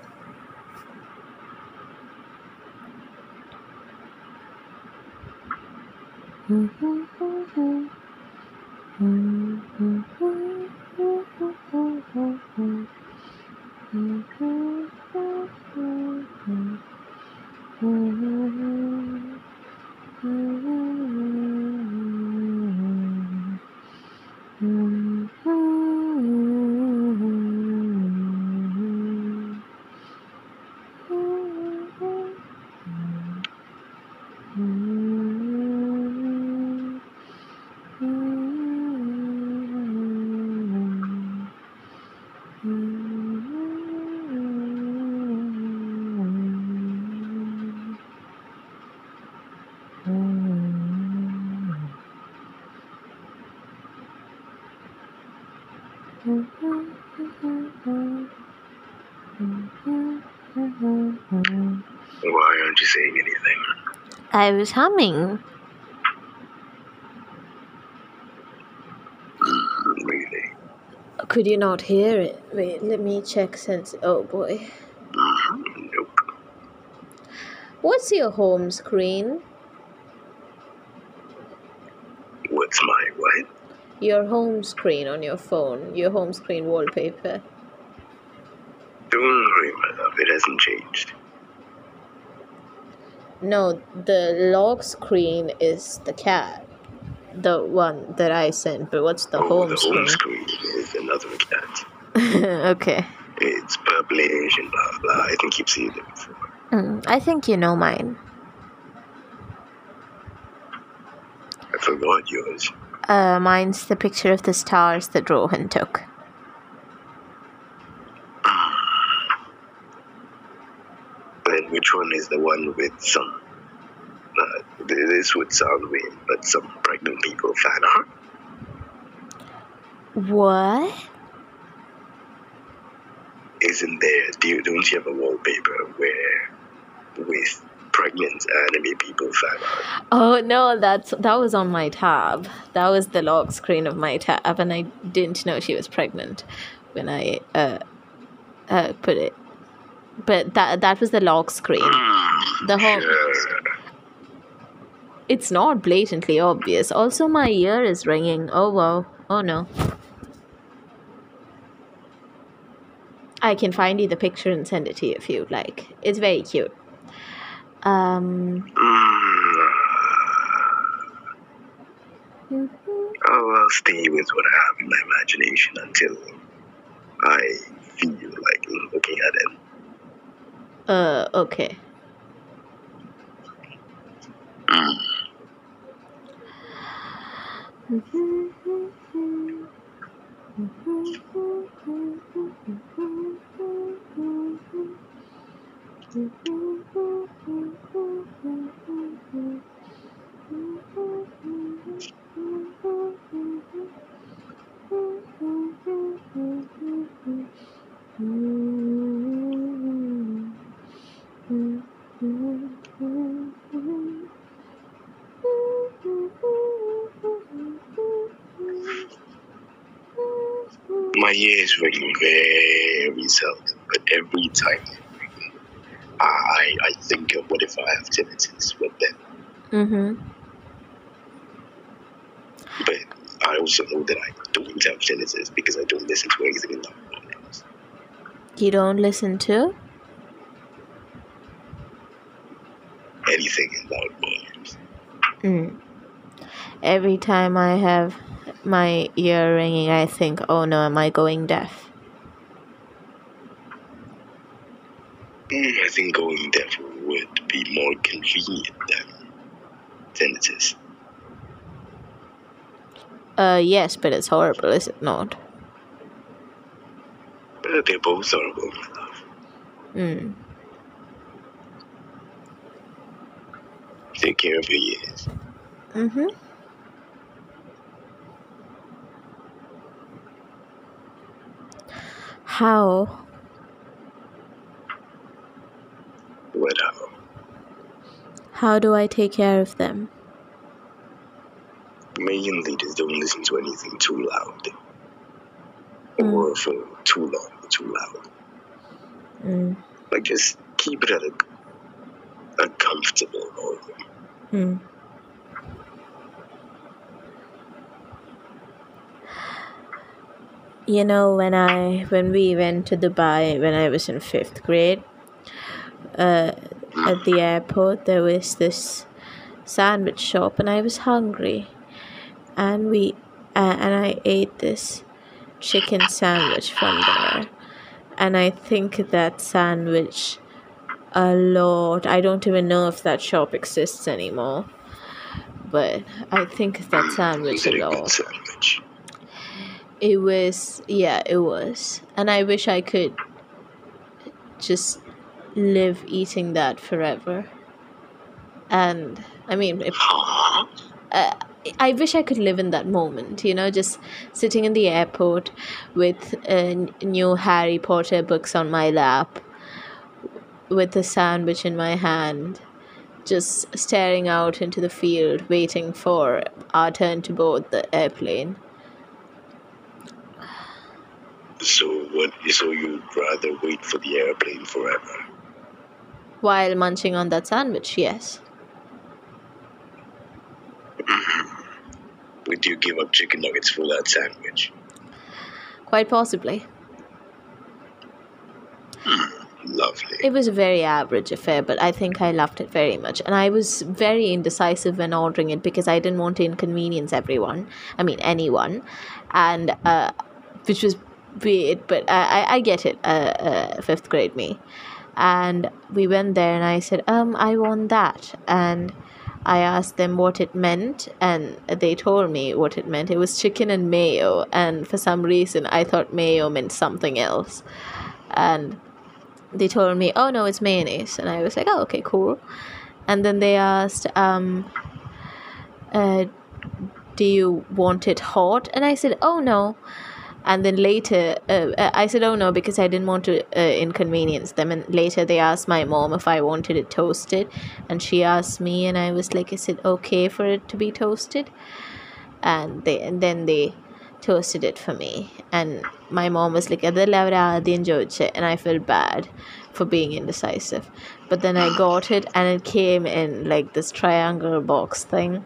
Why aren't you saying anything? I was humming. Really? Could you not hear it? Wait, let me check sense. Oh boy. Nope. What's your home screen? What's my what? Your home screen on your phone. Your home screen wallpaper. Don't worry, my love. It hasn't changed. No, the lock screen is the cat. The one that I sent. But what's the oh, home the screen? The home screen is another cat. Okay. It's purplish and blah blah. I think you've seen it before. Mm, I think you know mine. I forgot yours. Uh, mine's the picture of the stars that Rohan took. Then which one is the one with some... Uh, this would sound weird, but some pregnant people fan art? What? Isn't there... Do you, don't you have a wallpaper where... with... pregnant anime people fan art? Oh no, that's that was on my tab. That was the lock screen of my tab, and I didn't know she was pregnant when I uh, uh put it. But that that was the lock screen. Mm, the whole. Sure. It's not blatantly obvious. Also, my ear is ringing. Oh wow! Oh no. I can find you the picture and send it to you if you'd like. It's very cute. Um. Mm. Oh, I'll stay with what I have in my imagination until I feel like looking at it. Uh, okay. Mm. My ear is ringing very seldom, but every time I I think of what if I have tinnitus, what then? Mm-hmm. But I also know that I don't have tinnitus because I don't listen to anything in that else. You don't listen to? Anything in loud volumes. Mm. Every time I have my ear ringing, I think, oh no, am I going deaf? Mm, I think going deaf would be more convenient than tinnitus. Uh, yes, but it's horrible, is it not? Uh, they're both horrible. Mm. Take care of your ears. Mm-hmm. How? What how? How do I take care of them? Mainly just don't listen to anything too loud. Mm. Or for too long or too loud. Mm. Like just keep it at a, a comfortable volume. Mm. You know, when I when we went to Dubai when I was in fifth grade, uh, at the airport there was this sandwich shop, and I was hungry, and we uh, and I ate this chicken sandwich from there, and I think that sandwich a lot. I don't even know if that shop exists anymore, but I think that sandwich a lot. It was, yeah, it was. And I wish I could just live eating that forever. And, I mean, if, uh, I wish I could live in that moment, you know, just sitting in the airport with uh, new Harry Potter books on my lap, with a sandwich in my hand, just staring out into the field, waiting for our turn to board the airplane. So what? So you'd rather wait for the airplane forever? While munching on that sandwich, yes. Would you give up chicken nuggets for that sandwich? Quite possibly. Hmm, lovely. It was a very average affair, but I think I loved it very much. And I was very indecisive when ordering it because I didn't want to inconvenience everyone. I mean, anyone. And, uh, which was weird, but I, I, I get it, uh, uh, fifth grade me. And we went there and I said, um, I want that. And I asked them what it meant, and they told me what it meant. It was chicken and mayo, and for some reason I thought mayo meant something else. And they told me, oh no, it's mayonnaise. And I was like, oh, okay, cool. And then they asked, um, uh, do you want it hot? And I said, oh no. And then later, uh, I said, oh no, because I didn't want to uh, inconvenience them. And later they asked my mom if I wanted it toasted. And she asked me, and I was like, is it okay for it to be toasted? And, they, and then they toasted it for me. And my mom was like, and I felt bad for being indecisive. But then I got it, and it came in like this triangular box thing.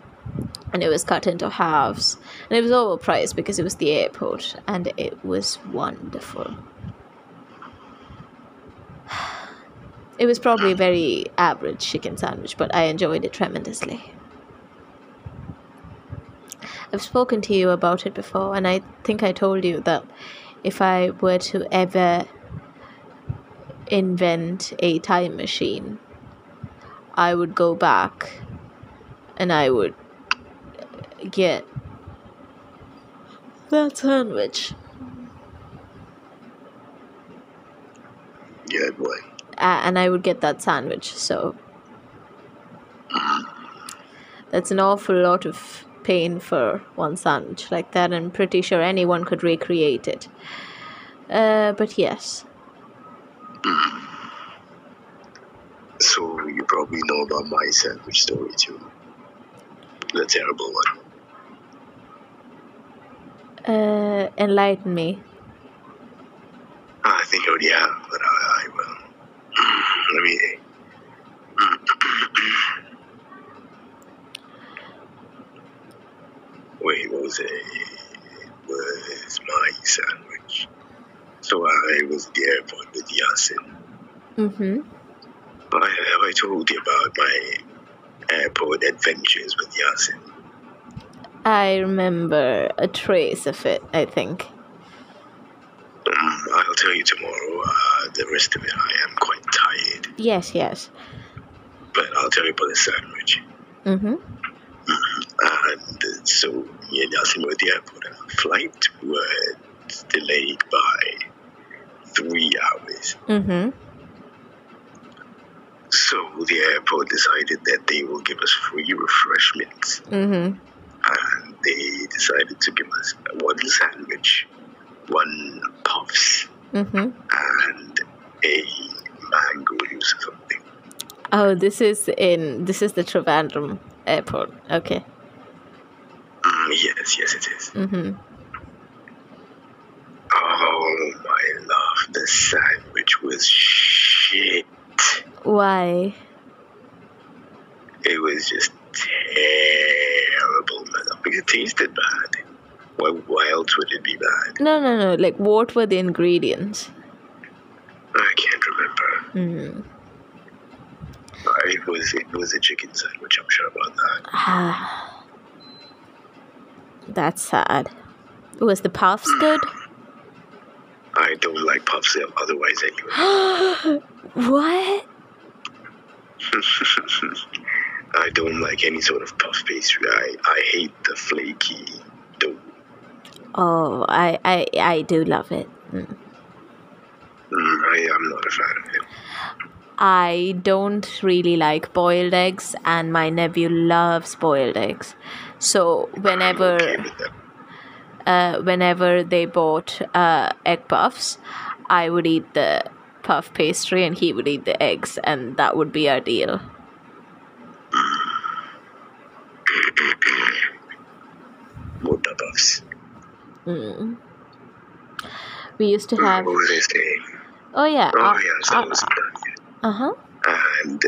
And it was cut into halves. And it was overpriced because it was the airport. And it was wonderful. It was probably a very average chicken sandwich, but I enjoyed it tremendously. I've spoken to you about it before, and I think I told you that if I were to ever invent a time machine, I would go back and I would get that sandwich. Yeah, boy. Uh, and I would get that sandwich, so that's an awful lot of pain for one sandwich like that. I'm pretty sure anyone could recreate it. Uh, but yes. So you probably know about my sandwich story too. The terrible one. Uh, enlighten me. I think I already have, but I, I will. Let me. Wait, what was it? It was my sandwich. So I was at the airport with Yasin. Mm-hmm. But I, have I told you about my airport adventures with Yasin? I remember a trace of it, I think. Um, I'll tell you tomorrow. Uh, the rest of it, I am quite tired. Yes, yes. But I'll tell you about the sandwich. Mm-hmm. Mm-hmm. And so me and Yasin were at the airport, and our flight was delayed by three hours. Mm-hmm. So the airport decided that they will give us free refreshments. Mm-hmm. And they decided to give us one sandwich, one puffs, mm-hmm. and a mango juice or something. Oh, this is in this is the Trivandrum airport. Okay. Mm, yes, yes, it is. Mm-hmm. Oh my love, the sandwich was shit. Why? It was just terrible, man. It tasted bad. Why, why else would it be bad? No, no, no. Like, what were the ingredients? I can't remember. Mm. It was it was a chicken sandwich. I'm sure about that. Ah, that's sad. Was the puffs good? I don't like puffs otherwise anyway. What? I don't like any sort of puff pastry. I, I hate the flaky dough. Oh, I, I, I do love it. Mm. Mm, I am not a fan of it. I don't really like boiled eggs, and my nephew loves boiled eggs. So whenever uh, whenever they bought uh, egg puffs, I would eat the puff pastry and he would eat the eggs, and that would be our deal. Buddha puffs. Mm. We used to have. What was I saying? Oh yeah. Oh uh, yeah. So uh, was uh huh. And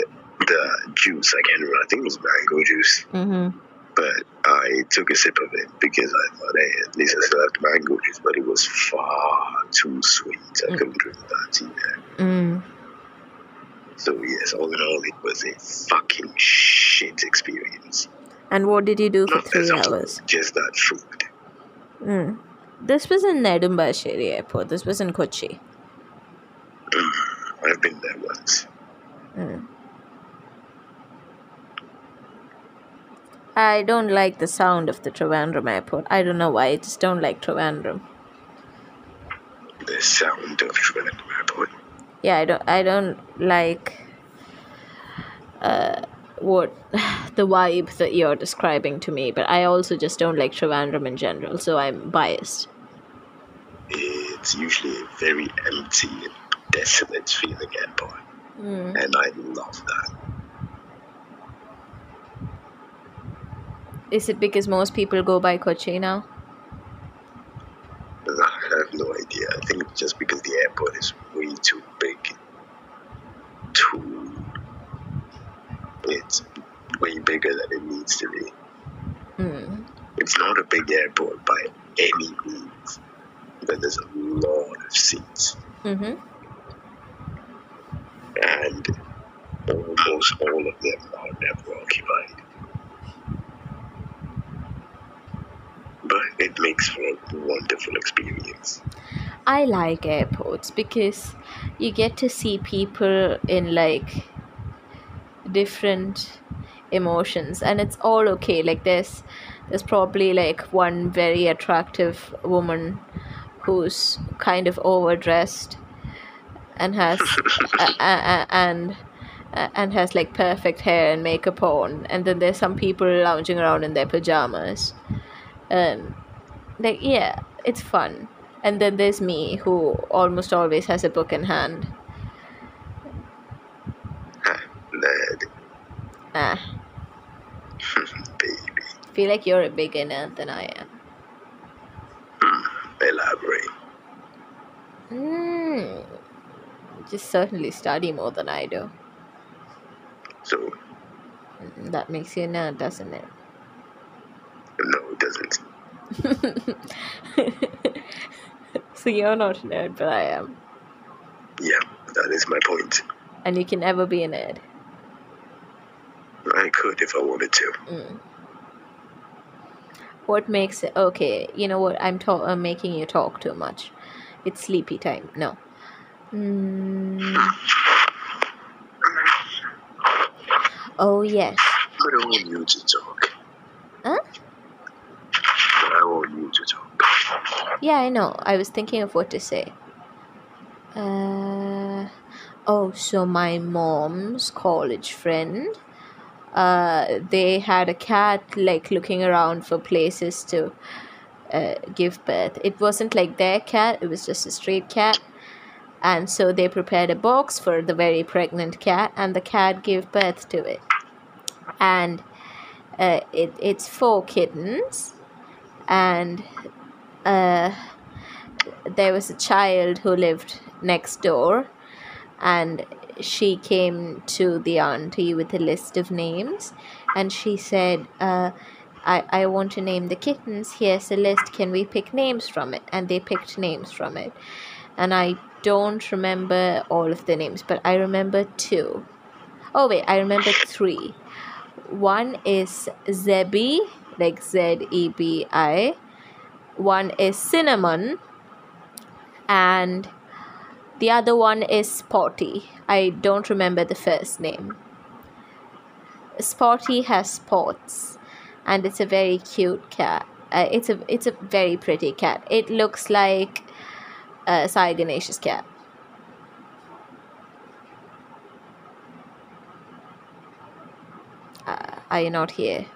the juice, I can't remember. I think it was mango juice. Mm-hmm. But I took a sip of it because I thought, hey, at least I still had mango juice, but it was far too sweet. I mm. couldn't drink that either. Mm. So yes, all in all, it was a fucking shit experience. And what did you do for Not three hours? Just that food. Mm. This was in Nedumbasheri Airport. This was in Kochi. Mm. I've been there once. Mm. I don't like the sound of the Trivandrum Airport. I don't know why. I just don't like Trivandrum. The sound of Trivandrum Airport. Yeah, I don't. I don't like. Uh, what the vibe that you're describing to me, but I also just don't like Trivandrum in general, so I'm biased. It's usually a very empty and desolate feeling airport, mm. and I love that. Is it because most people go by Kochi now? I have no idea. I think it's just because the airport is way too big. Too... It's way bigger than it needs to be. Mm. It's not a big airport by any means, but there's a lot of seats. Mm-hmm. And almost all of them are never occupied. But it makes for a wonderful experience. I like airports because you get to see people in like different emotions, and it's all okay. Like there's there's probably like one very attractive woman who's kind of overdressed and has uh, uh, uh, and uh, and has like perfect hair and makeup on, and then there's some people lounging around in their pajamas. Um, like yeah, it's fun. And then there's me, who almost always has a book in hand. Ah, nerd. Ah, baby. I feel like you're a bigger nerd than I am. Mm, elaborate. Mm, just certainly study more than I do. So. That makes you a nerd, doesn't it? No, it doesn't. So you're not a nerd, but I am. Yeah, that is my point. And you can never be a nerd. I could if I wanted to. Mm. What makes it... Okay, you know what? I'm, ta- I'm making you talk too much. It's sleepy time. No. Mm. Oh, yes. I don't want you to talk. Huh? I want you to talk. Yeah, I know. I was thinking of what to say. Uh, oh, so my mom's college friend, uh, they had a cat like looking around for places to uh, give birth. It wasn't like their cat, it was just a street cat. And so they prepared a box for the very pregnant cat, and the cat gave birth to it. And uh, it it's four kittens. And uh, there was a child who lived next door, and she came to the auntie with a list of names, and she said, uh, I, I want to name the kittens. Here's a list. Can we pick names from it? And they picked names from it. And I don't remember all of the names, but I remember two. Oh, wait, I remember three. One is Zebi. Like Z E B I. One is Cinnamon, and the other one is Spotty. I don't remember the first name. Spotty has spots, and it's a very cute cat. Uh, it's a it's a very pretty cat. It looks like a Saiganaceous cat. Uh, are you not here?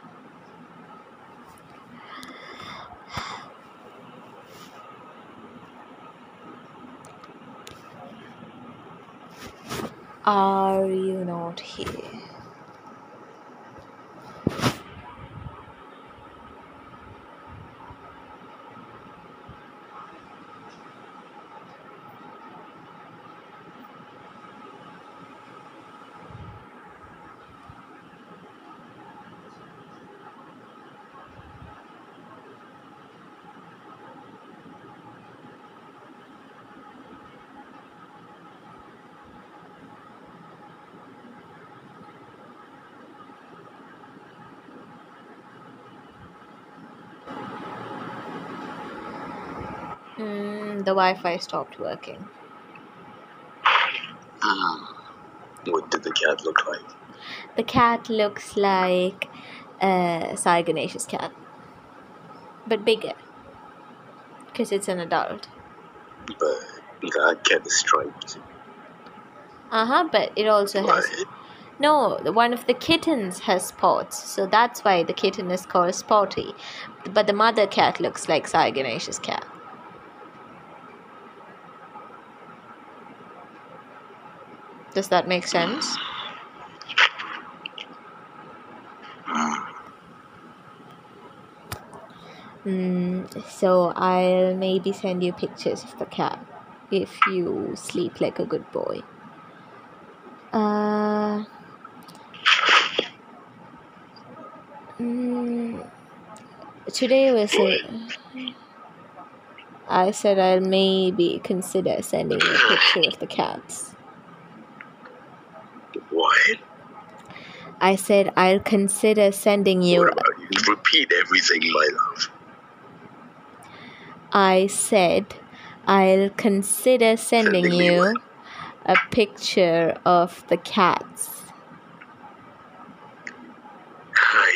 Are you not here? Mm, the Wi-Fi stopped working. What did the cat look like? The cat looks like a cygonaceous cat, but bigger because it's an adult. But that cat is striped. Uh huh. But it also has Right? no. One of the kittens has spots, so that's why the kitten is called Spotty. But the mother cat looks like cygonaceous cat. Does that make sense? Mm, so I'll maybe send you pictures of the cat if you sleep like a good boy. Uh, mm, Today was a, I said I'll maybe consider sending you a picture of the cats. What? I said I'll consider sending What you. about you? Repeat everything, my love. I said I'll consider sending Sending me what? you a picture of the cats.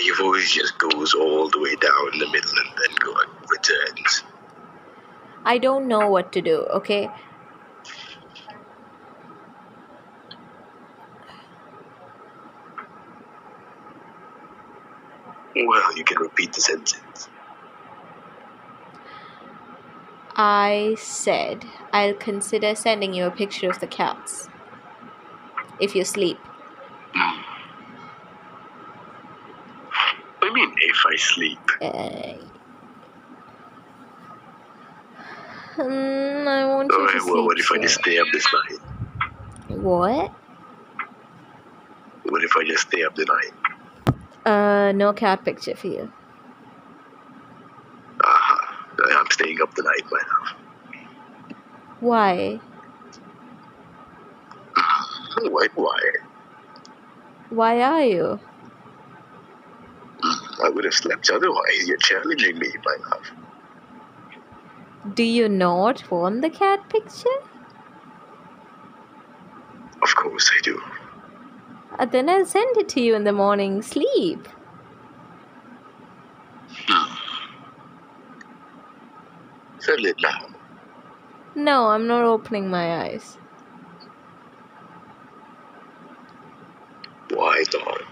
Your voice just goes all the way down the middle and then go returns. I don't know what to do, okay? Well, you can repeat the sentence. I said I'll consider sending you a picture of the cats if you sleep. I mean, if I sleep. Uh, mm, I want you to Alright, well, sleep what if I just soon. stay up this night? What? What if I just stay up the night? Uh, no cat picture for you. Aha, I'm staying up the night, my love. Why? Why, why? Why are you? I would have slept otherwise. You're challenging me, my love. Do you not want the cat picture? Of course I do. Uh, then I'll send it to you in the morning. Sleep. Send it now. No, I'm not opening my eyes. Why not?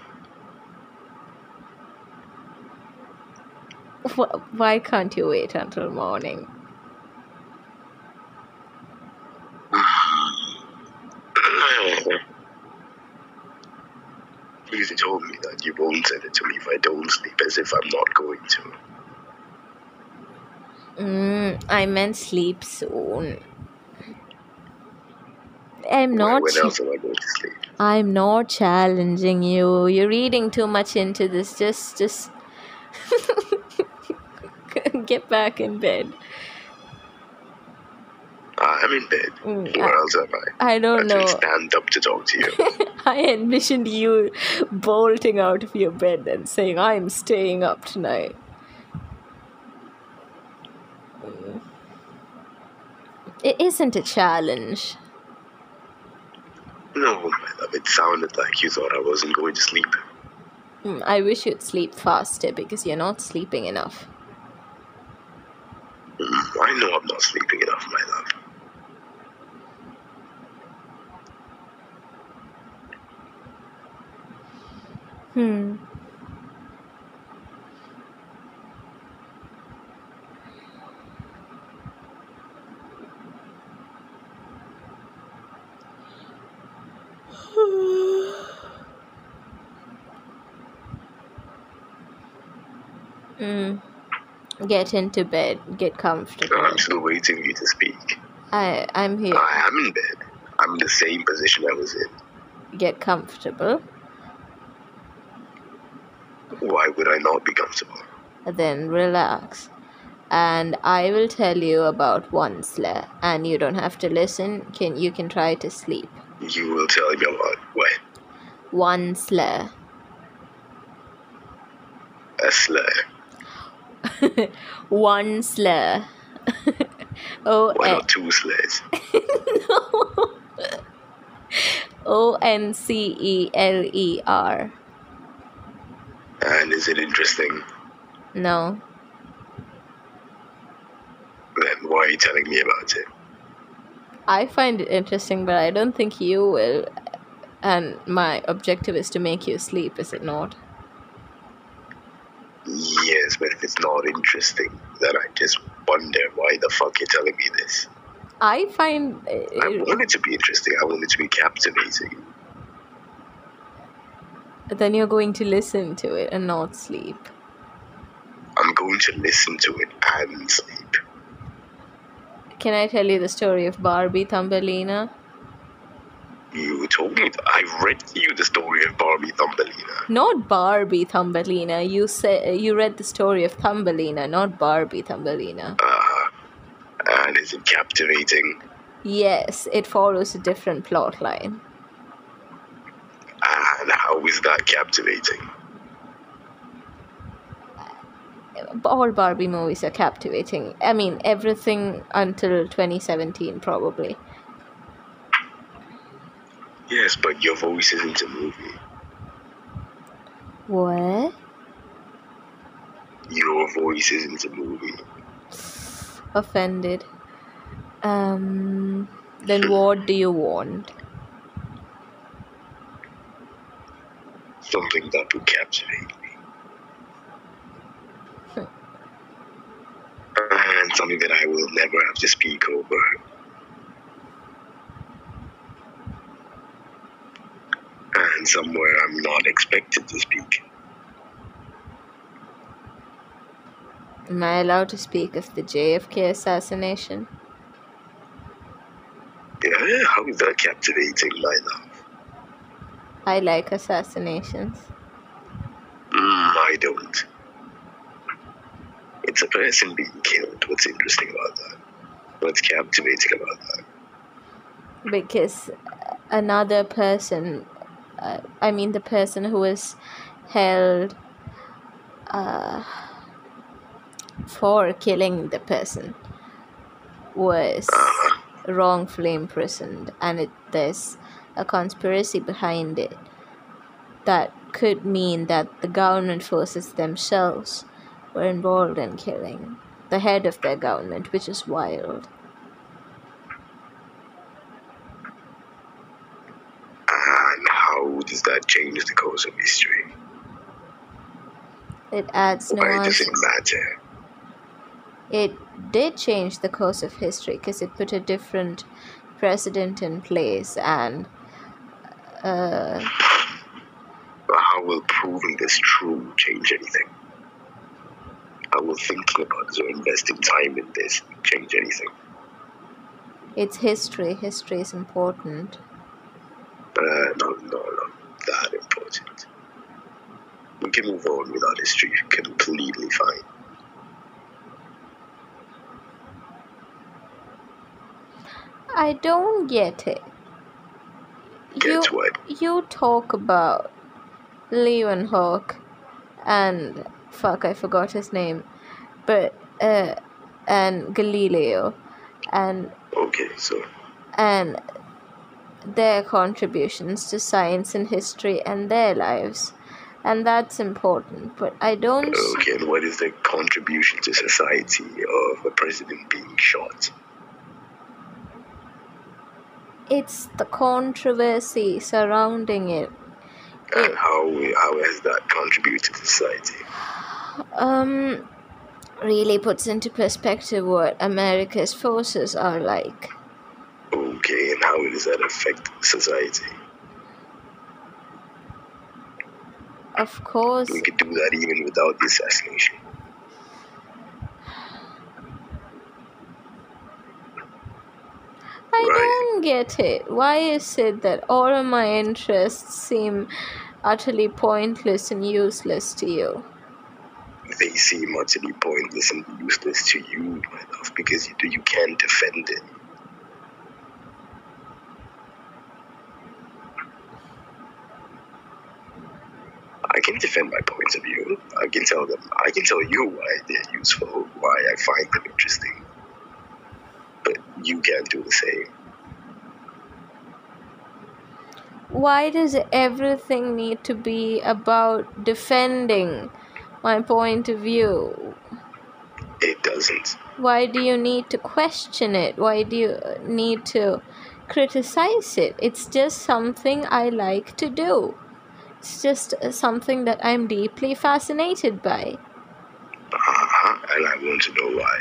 Wh- Why can't you wait until morning? Because you told me that you won't send it to me if I don't sleep, as if I'm not going to. Mm, I meant sleep soon. I'm Why, not. when Ch- else am I going to sleep? I'm not challenging you. You're reading too much into this. Just, just get back in bed. I'm in bed. Mm, I, Where else am I I? I don't didn't know. stand up to talk to you. I envisioned you bolting out of your bed and saying, "I'm staying up tonight." It isn't a challenge. No, my love, it sounded like you thought I wasn't going to sleep. Mm, I wish you'd sleep faster because you're not sleeping enough. Mm, I know I'm not sleeping enough, my love. Hmm. Mm. Get into bed. Get comfortable. I'm still waiting for you to speak. I, I'm here. I am in bed. I'm in the same position I was in. Get comfortable. Why would I not be comfortable? Then relax. And I will tell you about one slur. And you don't have to listen. Can You can try to sleep. You will tell me about what? One slur. A slur. One slur. O- Why not two slurs? No. O N C E L E R. And is it interesting? No. Then why are you telling me about it? I find it interesting, but I don't think you will. And my objective is to make you sleep, is it not? Yes, but if it's not interesting, then I just wonder why the fuck you're telling me this. I find... It... I want it to be interesting. I want it to be captivating. Then you're going to listen to it and not sleep. I'm going to listen to it and sleep. Can I tell you the story of Barbie Thumbelina? You told me. Th- I read you the story of Barbie Thumbelina. Not Barbie Thumbelina. You said you read the story of Thumbelina, not Barbie Thumbelina. Ah, uh, and is it captivating? Yes, it follows a different plot line. And how is that captivating? All Barbie movies are captivating. I mean, everything until twenty seventeen, probably. Yes, but your voice isn't a movie. What? Your voice isn't a movie. Offended. Um. Then what do you want? Something that will captivate me. Hmm. And something that I will never have to speak over. And somewhere I'm not expected to speak. Am I allowed to speak of the J F K assassination? Yeah, how is that captivating, my love? I like assassinations. Mm, I don't. It's a person being killed. What's interesting about that? What's captivating about that? Because another person... Uh, I mean, the person who was held uh, for killing the person was uh-huh. wrongfully imprisoned, and it, there's a conspiracy behind it that could mean that the government forces themselves were involved in killing the head of their government, which is wild. Does that change the course of history? It adds nuance. Why does it matter? It did change the course of history because it put a different precedent in place, and uh, but how will proving this true change anything? How will thinking about this or investing time in this change anything? It's history. History is important. But uh, no, no, no. That important. We can move on without history completely fine. I don't get it. Get you, what? You talk about Leeuwenhoek and fuck, I forgot his name, but uh, and Galileo, and okay, so and their contributions to science and history and their lives, and that's important, but I don't... Okay, and what is the contribution to society of a president being shot? It's the controversy surrounding it. And it, how how has that contributed to society? Um, really puts into perspective what America's forces are like. Okay, and how does that affect society? Of course. We could do that even without the assassination. get it. Why is it that all of my interests seem utterly pointless and useless to you? They seem utterly pointless and useless to you, my love, because you, do, you can't defend it. I can defend my points of view. I can tell them. I can tell you why they're useful, why I find them interesting. But you can't do the same. Why does everything need to be about defending my point of view? It doesn't. Why do you need to question it? Why do you need to criticize it? It's just something I like to do. It's just something that I'm deeply fascinated by. Uh-huh. And I want to know why.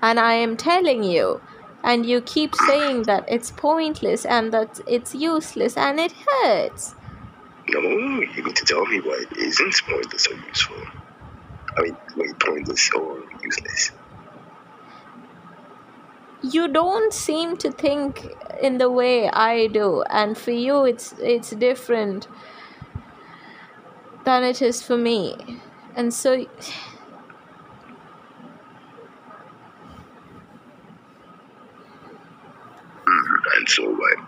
And I am telling you, and you keep saying that it's pointless and that it's useless and it hurts. No, you need to tell me why it isn't pointless or useful. I mean, why pointless or useless. You don't seem to think in the way I do, and for you it's it's different than it is for me. And so... And so what?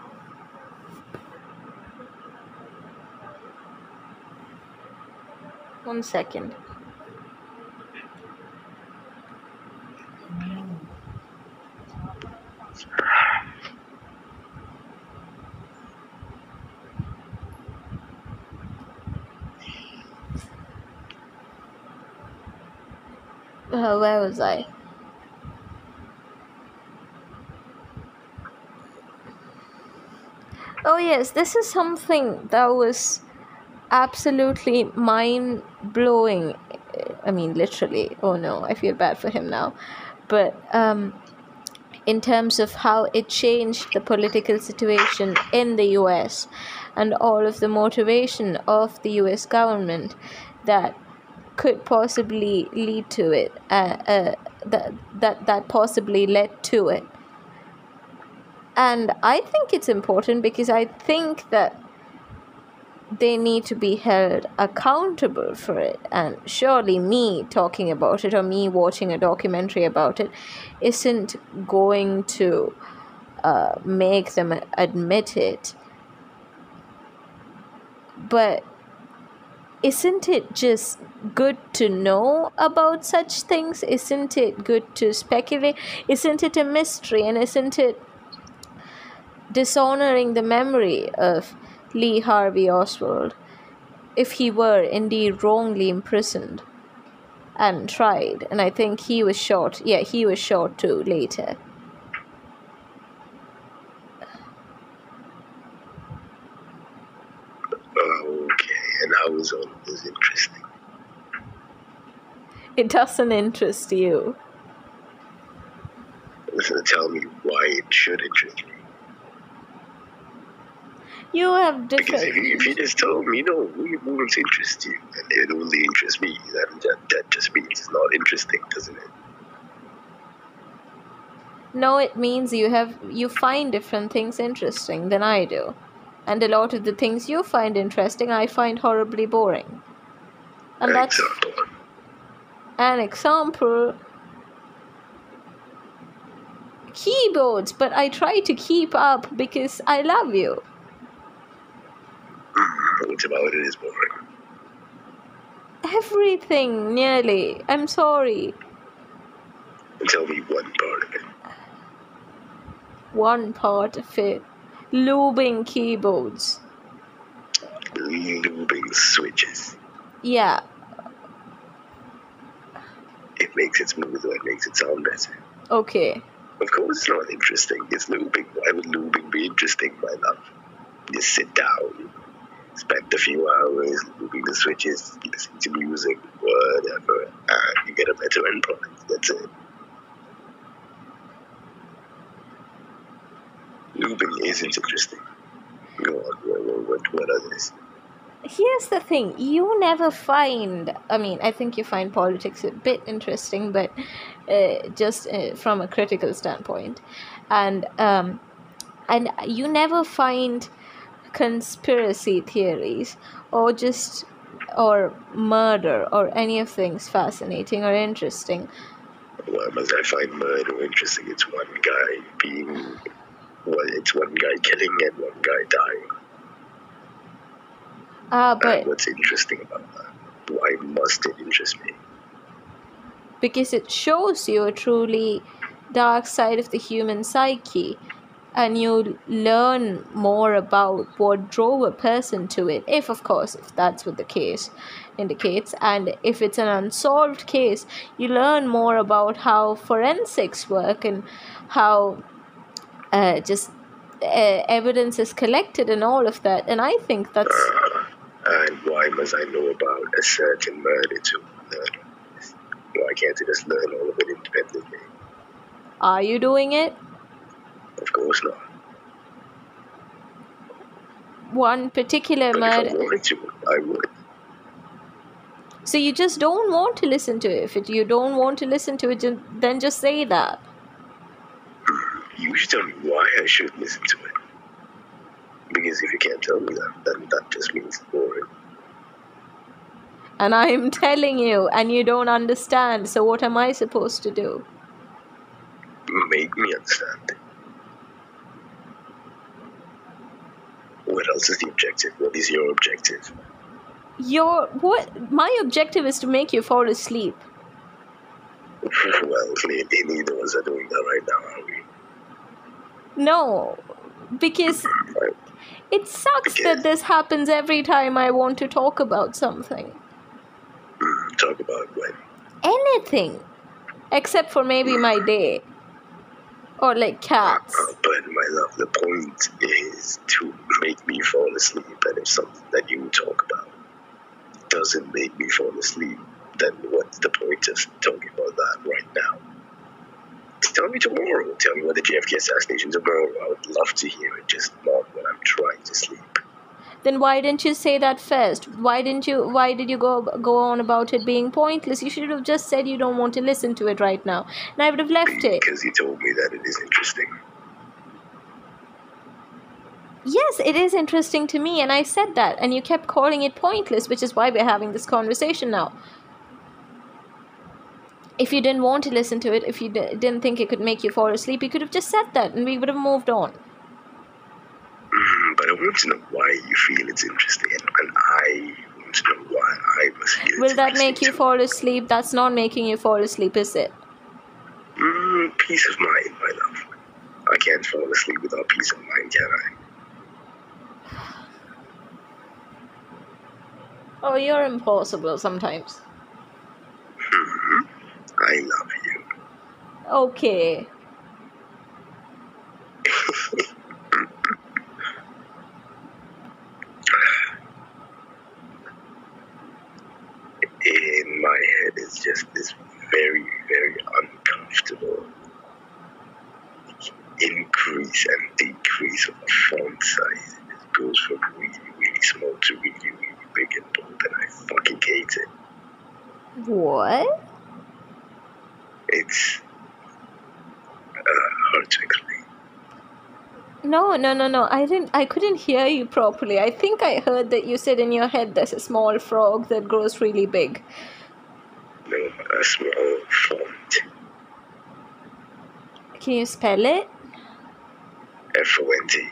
One second. Uh, where was I? Oh yes, this is something that was absolutely mind-blowing. I mean, literally. Oh no, I feel bad for him now. But um, in terms of how it changed the political situation in the U S and all of the motivation of the U S government that could possibly lead to it, uh, uh, that, that, that possibly led to it. And I think it's important because I think that they need to be held accountable for it. And surely me talking about it or me watching a documentary about it isn't going to uh, make them admit it. But isn't it just good to know about such things? Isn't it good to speculate? Isn't it a mystery? And isn't it dishonoring the memory of Lee Harvey Oswald if he were indeed wrongly imprisoned and tried? And I think he was shot. Yeah, he was shot too later. Oh, okay, and how is all of this interesting? It doesn't interest you. Listen, tell me why it should interest me. You have different... Because if you, if you just told me, no, we won't interest you, and it only interests me, that, that, that just means it's not interesting, doesn't it? No, it means you have you find different things interesting than I do. And a lot of the things you find interesting, I find horribly boring. And an that's example. An example... Keyboards, but I try to keep up because I love you. What about it is boring? Everything, nearly. I'm sorry. Tell me one part of it. One part of it. Lubing keyboards. Lubing switches. Yeah. It makes it smoother, it makes it sound better. Okay. Of course it's not interesting. It's lubing. Why would lubing be interesting, my love? Just sit down. Spend a few hours moving the switches, listening to music, whatever, and you get a better end product. That's it. Looping isn't interesting. Go on, what, what, what are these? Here's the thing, you never find, I mean, I think you find politics a bit interesting, but uh, just uh, from a critical standpoint. And um, and you never find conspiracy theories or just or murder or any of things fascinating or interesting. Why must I find murder interesting? It's one guy being, well, it's one guy killing and one guy dying. Ah, uh, but and what's interesting about that? Why must it interest me? Because it shows you a truly dark side of the human psyche, and you learn more about what drove a person to it, if of course if that's what the case indicates. And if it's an unsolved case, you learn more about how forensics work and how uh, just uh, evidence is collected and all of that. And I think that's uh, and why must I know about a certain murder to learn? Why can't I just learn all of it independently? Are you doing it? Of course not. One particular but murder. If I wanted to, I would. So you just don't want to listen to it. If you don't want to listen to it, then just say that. You should tell me why I should listen to it. Because if you can't tell me that, then that just means it's boring. And I'm telling you, and you don't understand. So what am I supposed to do? Make me understand. What else is the objective? What is your objective? Your what? My objective is to make you fall asleep. Well, clearly neither of us are doing that right now, are we? No, because right. It sucks because that this happens every time I want to talk about something. Mm, talk about what? Anything, except for maybe my day. Or like cats. Uh, but my love, the point is to make me fall asleep. And if something that you talk about doesn't make me fall asleep, then what's the point of talking about that right now? Tell me tomorrow. Tell me what the J F K assassination tomorrow. I would love to hear it, just not when I'm trying to sleep. Then why didn't you say that first? Why didn't you? Why did you go go on about it being pointless? You should have just said you don't want to listen to it right now, and I would have left it. Because you told me that it is interesting. Yes, it is interesting to me, and I said that, and you kept calling it pointless, which is why we're having this conversation now. If you didn't want to listen to it, if you d- didn't think it could make you fall asleep, you could have just said that, and we would have moved on. Mm, but I want to know why you feel it's interesting, and I want to know why I must feel it's Will that make you too. fall asleep? That's not making you fall asleep, is it? Mm, peace of mind, my love. I can't fall asleep without peace of mind, can I? Oh, you're impossible sometimes. Mm-hmm. I love you. Okay. In my head is just this very, very uncomfortable increase and decrease of the font size. It goes from really, really small to really, really big and bold, and I fucking hate it. What? It's uh, hard to explain. No, no, no, no. I didn't. I couldn't hear you properly. I think I heard that you said in your head there's a small frog that grows really big. No, a small font. Can you spell it? F O N T.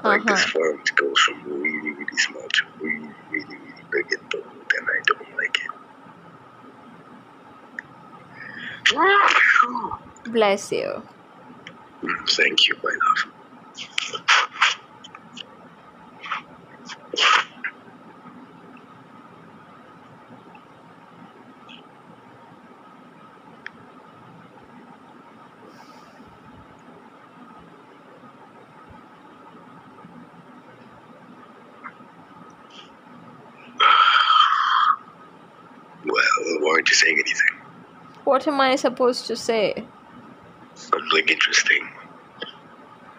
Uh-huh. Like this font goes from really, really small to really, really, really big and bold, and I don't like it. Bless you. Thank you, my love. Well, why aren't you saying anything? What am I supposed to say? Something interesting.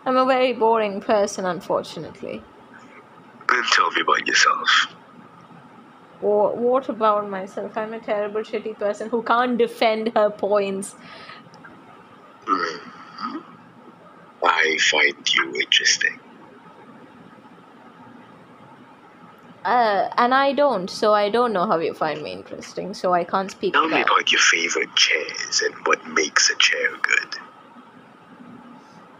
I'm a very boring person, unfortunately. Then tell me about yourself. Or what about myself? I'm a terrible, shitty person who can't defend her points. Mm-hmm. I find you interesting. Uh, and I don't, so I don't know how you find me interesting, so I can't speak Tell to me that. about your favorite chairs and what makes a chair good.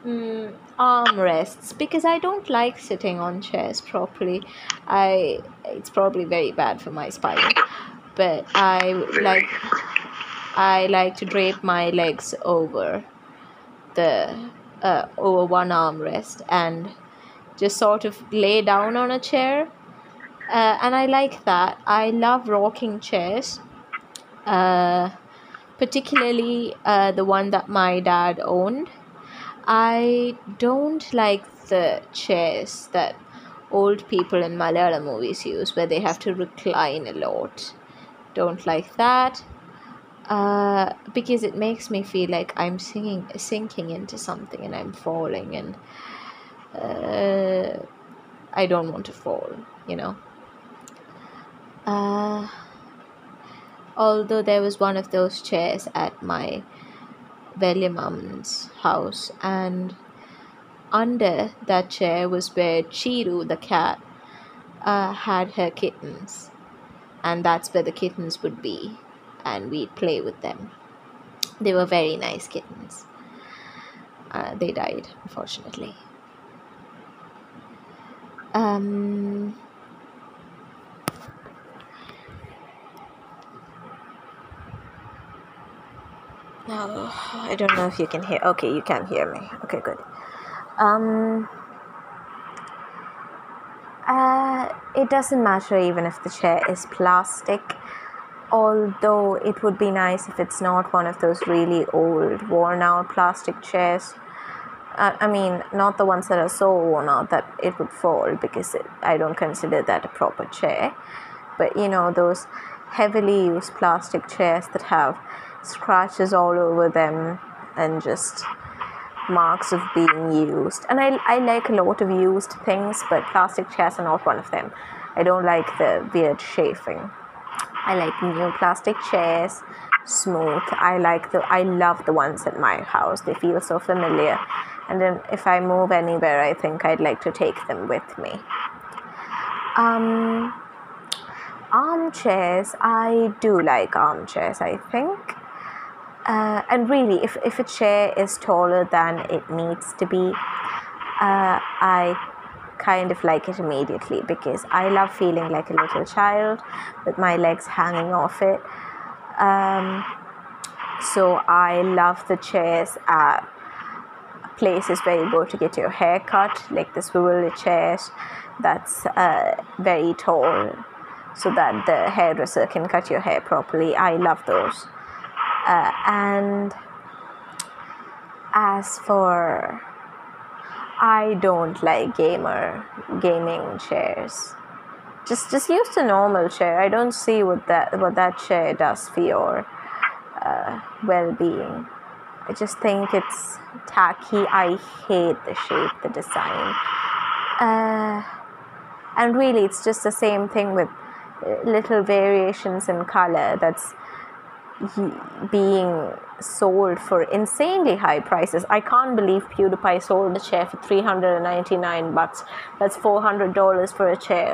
Mm, armrests, because I don't like sitting on chairs properly. I It's probably very bad for my spine, but I Very. like I like to drape my legs over the uh, over one armrest and just sort of lay down on a chair. Uh, and I like that. I love rocking chairs, uh, particularly uh, the one that my dad owned. I don't like the chairs that old people in Malayalam movies use, where they have to recline a lot. Don't like that uh, because it makes me feel like I'm singing, sinking into something and I'm falling, and uh, I don't want to fall, you know. Uh, Although there was one of those chairs at my Velimam's house, and under that chair was where Chiru the cat uh, had her kittens, and that's where the kittens would be, and we'd play with them. They were very nice kittens. Uh, they died, unfortunately. Um, No, I don't know if you can hear. Okay, you can hear me. Okay, good. Um, uh, It doesn't matter even if the chair is plastic, although it would be nice if it's not one of those really old, worn out plastic chairs. Uh, I mean, not the ones that are so worn out that it would fall, because it, I don't consider that a proper chair. But you know, those heavily used plastic chairs that have scratches all over them and just marks of being used. And I, I like a lot of used things, but plastic chairs are not one of them. I don't like the weird chafing. I like new plastic chairs, smooth. I like the I love the ones at my house. They feel so familiar. And then if I move anywhere, I think I'd like to take them with me. Um Armchairs, I do like armchairs, I think. Uh, and really, if, if a chair is taller than it needs to be, uh, I kind of like it immediately, because I love feeling like a little child with my legs hanging off it. Um, So I love the chairs at places where you go to get your hair cut, like the swivel chairs that's uh, very tall, so that the hairdresser can cut your hair properly. I love those. Uh, and as for, I don't like gamer gaming chairs. Just just use the normal chair. I don't see what that what that chair does for your uh, well-being. I just think it's tacky. I hate the shape, the design. Uh, And really, it's just the same thing with little variations in color that's being sold for insanely high prices. I can't believe PewDiePie sold a chair for three hundred ninety-nine bucks. That's four hundred dollars for a chair.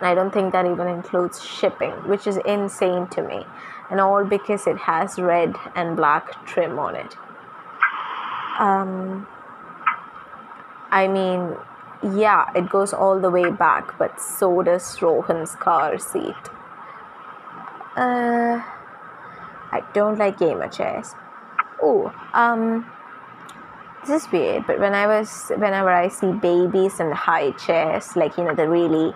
And I don't think that even includes shipping, which is insane to me. And all because it has red and black trim on it. Um, I mean, yeah, it goes all the way back, but so does Rohan's car seat. Uh, I don't like gamer chairs. Oh, um, this is weird, but when I was, whenever I see babies in high chairs, like, you know, the really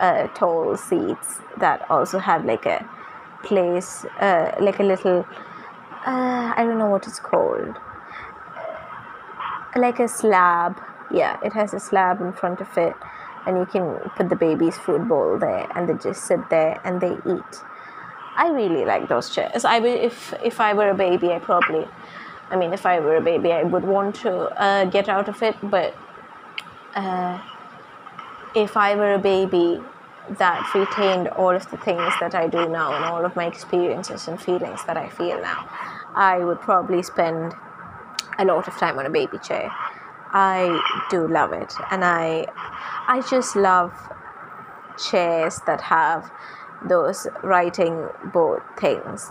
uh, tall seats that also have like a place, uh, like a little, uh, I don't know what it's called, like a slab. Yeah, it has a slab in front of it, and you can put the baby's food bowl there, and they just sit there and they eat. I really like those chairs. I will, if if I were a baby, I probably, I mean, if I were a baby, I would want to uh, get out of it. But uh, if I were a baby that retained all of the things that I do now and all of my experiences and feelings that I feel now, I would probably spend a lot of time on a baby chair. I do love it, and I I just love chairs that have those writing board things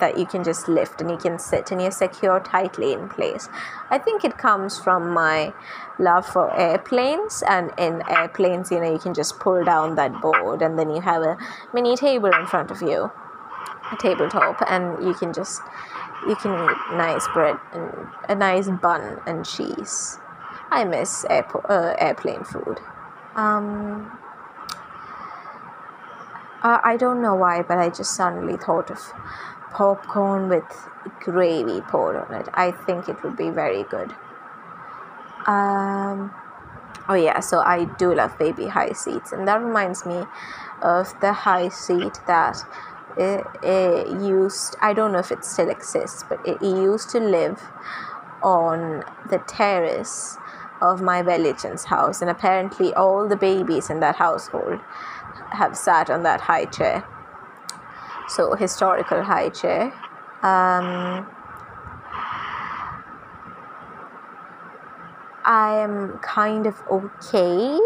that you can just lift and you can sit and you're secure tightly in place. I think it comes from my love for airplanes, and in airplanes, you know, you can just pull down that board and then you have a mini table in front of you, a tabletop, and you can just you can eat nice bread and a nice bun and cheese. I miss airpo- uh, airplane food. Um, Uh, I don't know why, but I just suddenly thought of popcorn with gravy poured on it. I think it would be very good. Um, oh yeah, so I do love baby high seats, and that reminds me of the high seat that it, it used, I don't know if it still exists, but it, it used to live on the terrace of my relation's house, and apparently all the babies in that household have sat on that high chair. So historical high chair. Um, I am kind of okay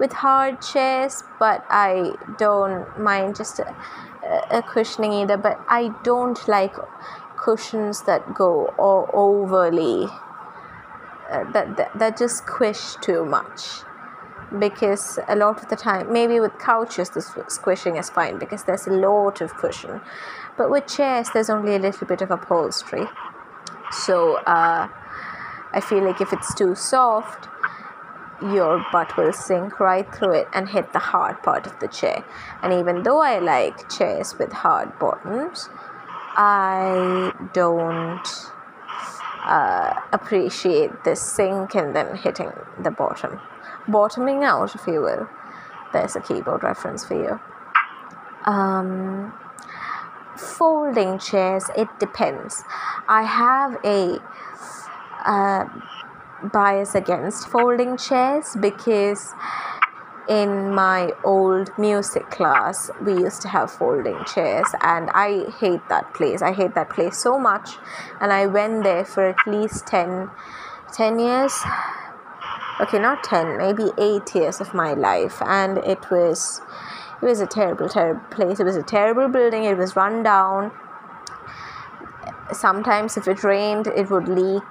with hard chairs, but I don't mind just a, a cushioning either. But I don't like cushions that go all overly, uh, that, that that just squish too much. Because a lot of the time, maybe with couches the squishing is fine because there's a lot of cushion, but with chairs there's only a little bit of upholstery. So uh, I feel like if it's too soft, your butt will sink right through it and hit the hard part of the chair. And even though I like chairs with hard bottoms, I don't uh, appreciate the sink and then hitting the bottom. Bottoming out, if you will. There's a keyboard reference for you. Um, folding chairs, it depends. I have a uh, bias against folding chairs because in my old music class, we used to have folding chairs, and I hate that place. I hate that place so much, and I went there for at least ten, ten years. Okay, not ten, maybe eight years of my life, and it was, it was a terrible, terrible place. It was a terrible building. It was run down. Sometimes, if it rained, it would leak.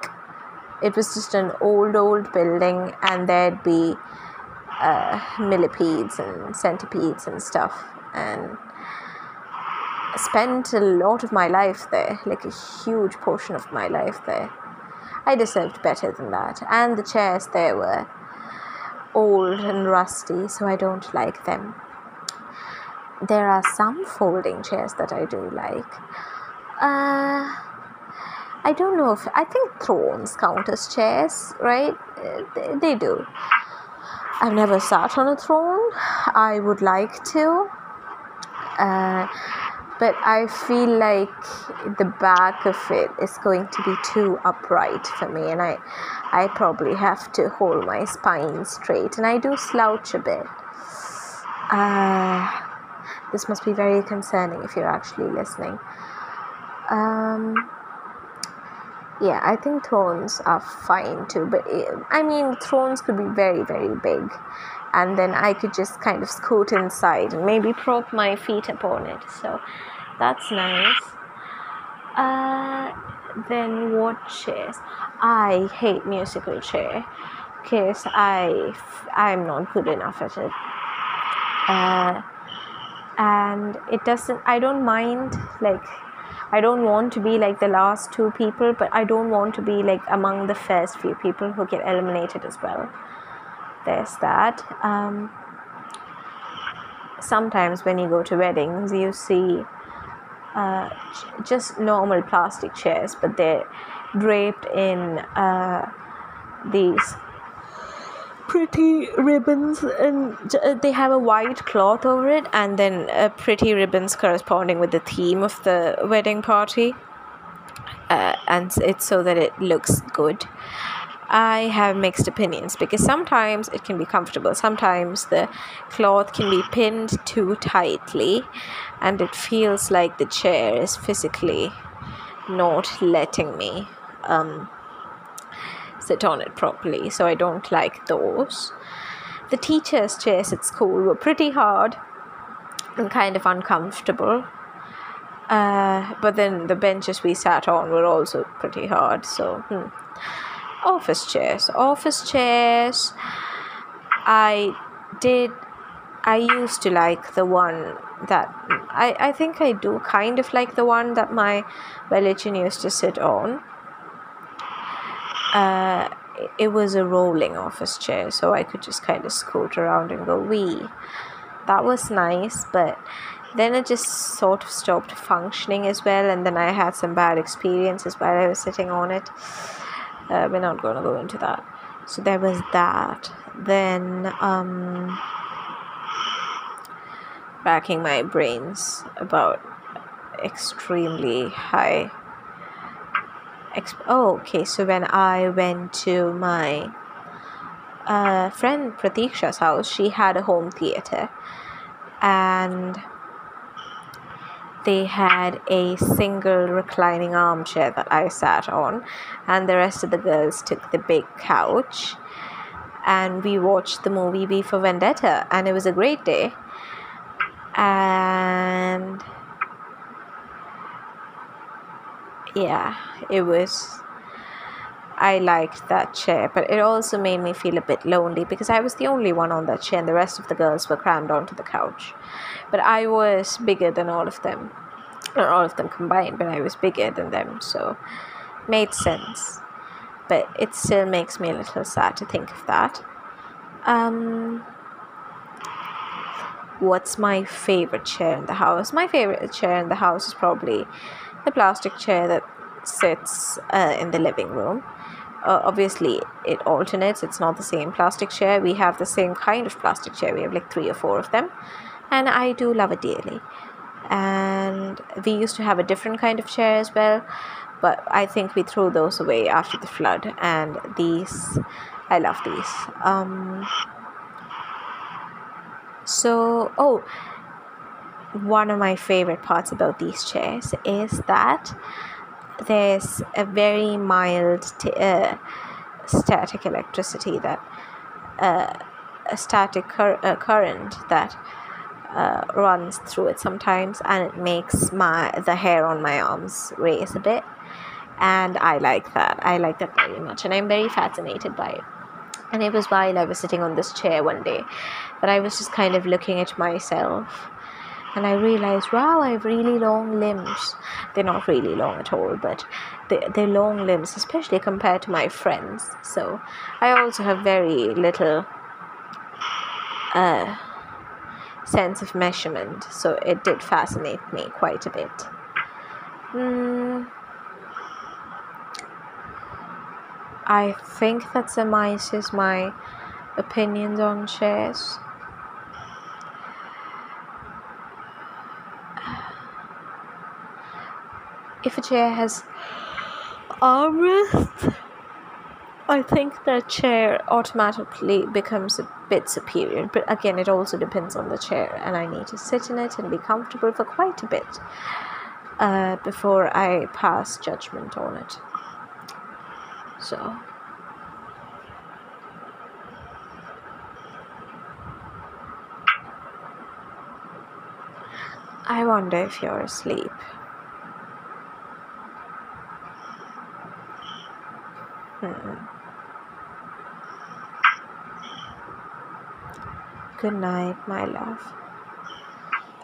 It was just an old, old building, and there'd be uh, millipedes and centipedes and stuff. And I spent a lot of my life there, like a huge portion of my life there. I deserved better than that, and the chairs there were old and rusty, so I don't like them. There are some folding chairs that I do like. Uh, I don't know if, I think thrones count as chairs, right? They, they do. I've never sat on a throne. I would like to. Uh, But I feel like the back of it is going to be too upright for me, and I I probably have to hold my spine straight, and I do slouch a bit. Uh, this must be very concerning if you're actually listening. Um, yeah, I think thrones are fine too, but it, I mean, thrones could be very, very big. And then I could just kind of scoot inside and maybe prop my feet upon it. So that's nice. Uh, then what chairs? I hate musical chair because I, I'm not good enough at it. Uh, and it doesn't, I don't mind, like, I don't want to be like the last two people, but I don't want to be like among the first few people who get eliminated as well. There's that. Um, sometimes when you go to weddings, you see uh, ch- just normal plastic chairs, but they're draped in uh, these pretty ribbons, and they have a white cloth over it, and then uh, pretty ribbons corresponding with the theme of the wedding party, uh, and it's so that it looks good. I have mixed opinions because sometimes it can be comfortable. Sometimes the cloth can be pinned too tightly and it feels like the chair is physically not letting me um, sit on it properly, so I don't like those. The teachers' chairs at school were pretty hard and kind of uncomfortable. Uh, but then the benches we sat on were also pretty hard, so hmm. Office chairs. Office chairs, I did, I used to like the one that, I, I think I do kind of like the one that my religion used to sit on. Uh, it was a rolling office chair, so I could just kind of scoot around and go wee. That was nice, but then it just sort of stopped functioning as well, and then I had some bad experiences while I was sitting on it. Uh, we're not going to go into that. So there was that. Then, um, racking my brains about extremely high... Exp- oh, okay, so when I went to my uh, friend Pratiksha's house, she had a home theatre, and they had a single reclining armchair that I sat on, and the rest of the girls took the big couch, and we watched the movie V for Vendetta, and it was a great day. And yeah, it was, I liked that chair, but it also made me feel a bit lonely because I was the only one on that chair and the rest of the girls were crammed onto the couch. But I was bigger than all of them. Not all of them combined, but I was bigger than them, so made sense. But it still makes me a little sad to think of that. Um, what's my favorite chair in the house? My favorite chair in the house is probably the plastic chair that sits uh, in the living room. Uh, obviously it alternates, it's not the same plastic chair. We have the same kind of plastic chair, we have like three or four of them, and I do love it dearly. And we used to have a different kind of chair as well, but I think we threw those away after the flood, and these, I love these. Um, so, oh, one of my favorite parts about these chairs is that there's a very mild t- uh, static electricity that, uh, a static cur- uh, current that uh, runs through it sometimes, and it makes my the hair on my arms raise a bit, and I like that. I like that very much, and I'm very fascinated by it. And it was while I was sitting on this chair one day that I was just kind of looking at myself, and I realized, wow, I have really long limbs. They're not really long at all, but they, they're long limbs, especially compared to my friends. So I also have very little uh, sense of measurement. So it did fascinate me quite a bit. Mm. I think that summarizes my opinions on chairs. If a chair has armrests, I think that chair automatically becomes a bit superior. But again, it also depends on the chair, and I need to sit in it and be comfortable for quite a bit uh, before I pass judgment on it. So, I wonder if you're asleep. Good night, my love.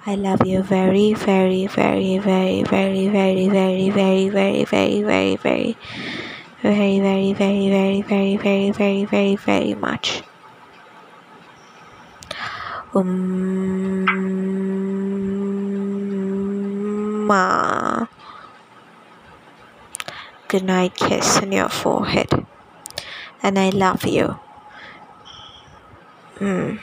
I love you very, very, very, very, very, very, very, very, very, very, very, very, very, very, very, very, very, very, very, very, very much. Um, ma. Good night kiss on your forehead, and I love you. Mm.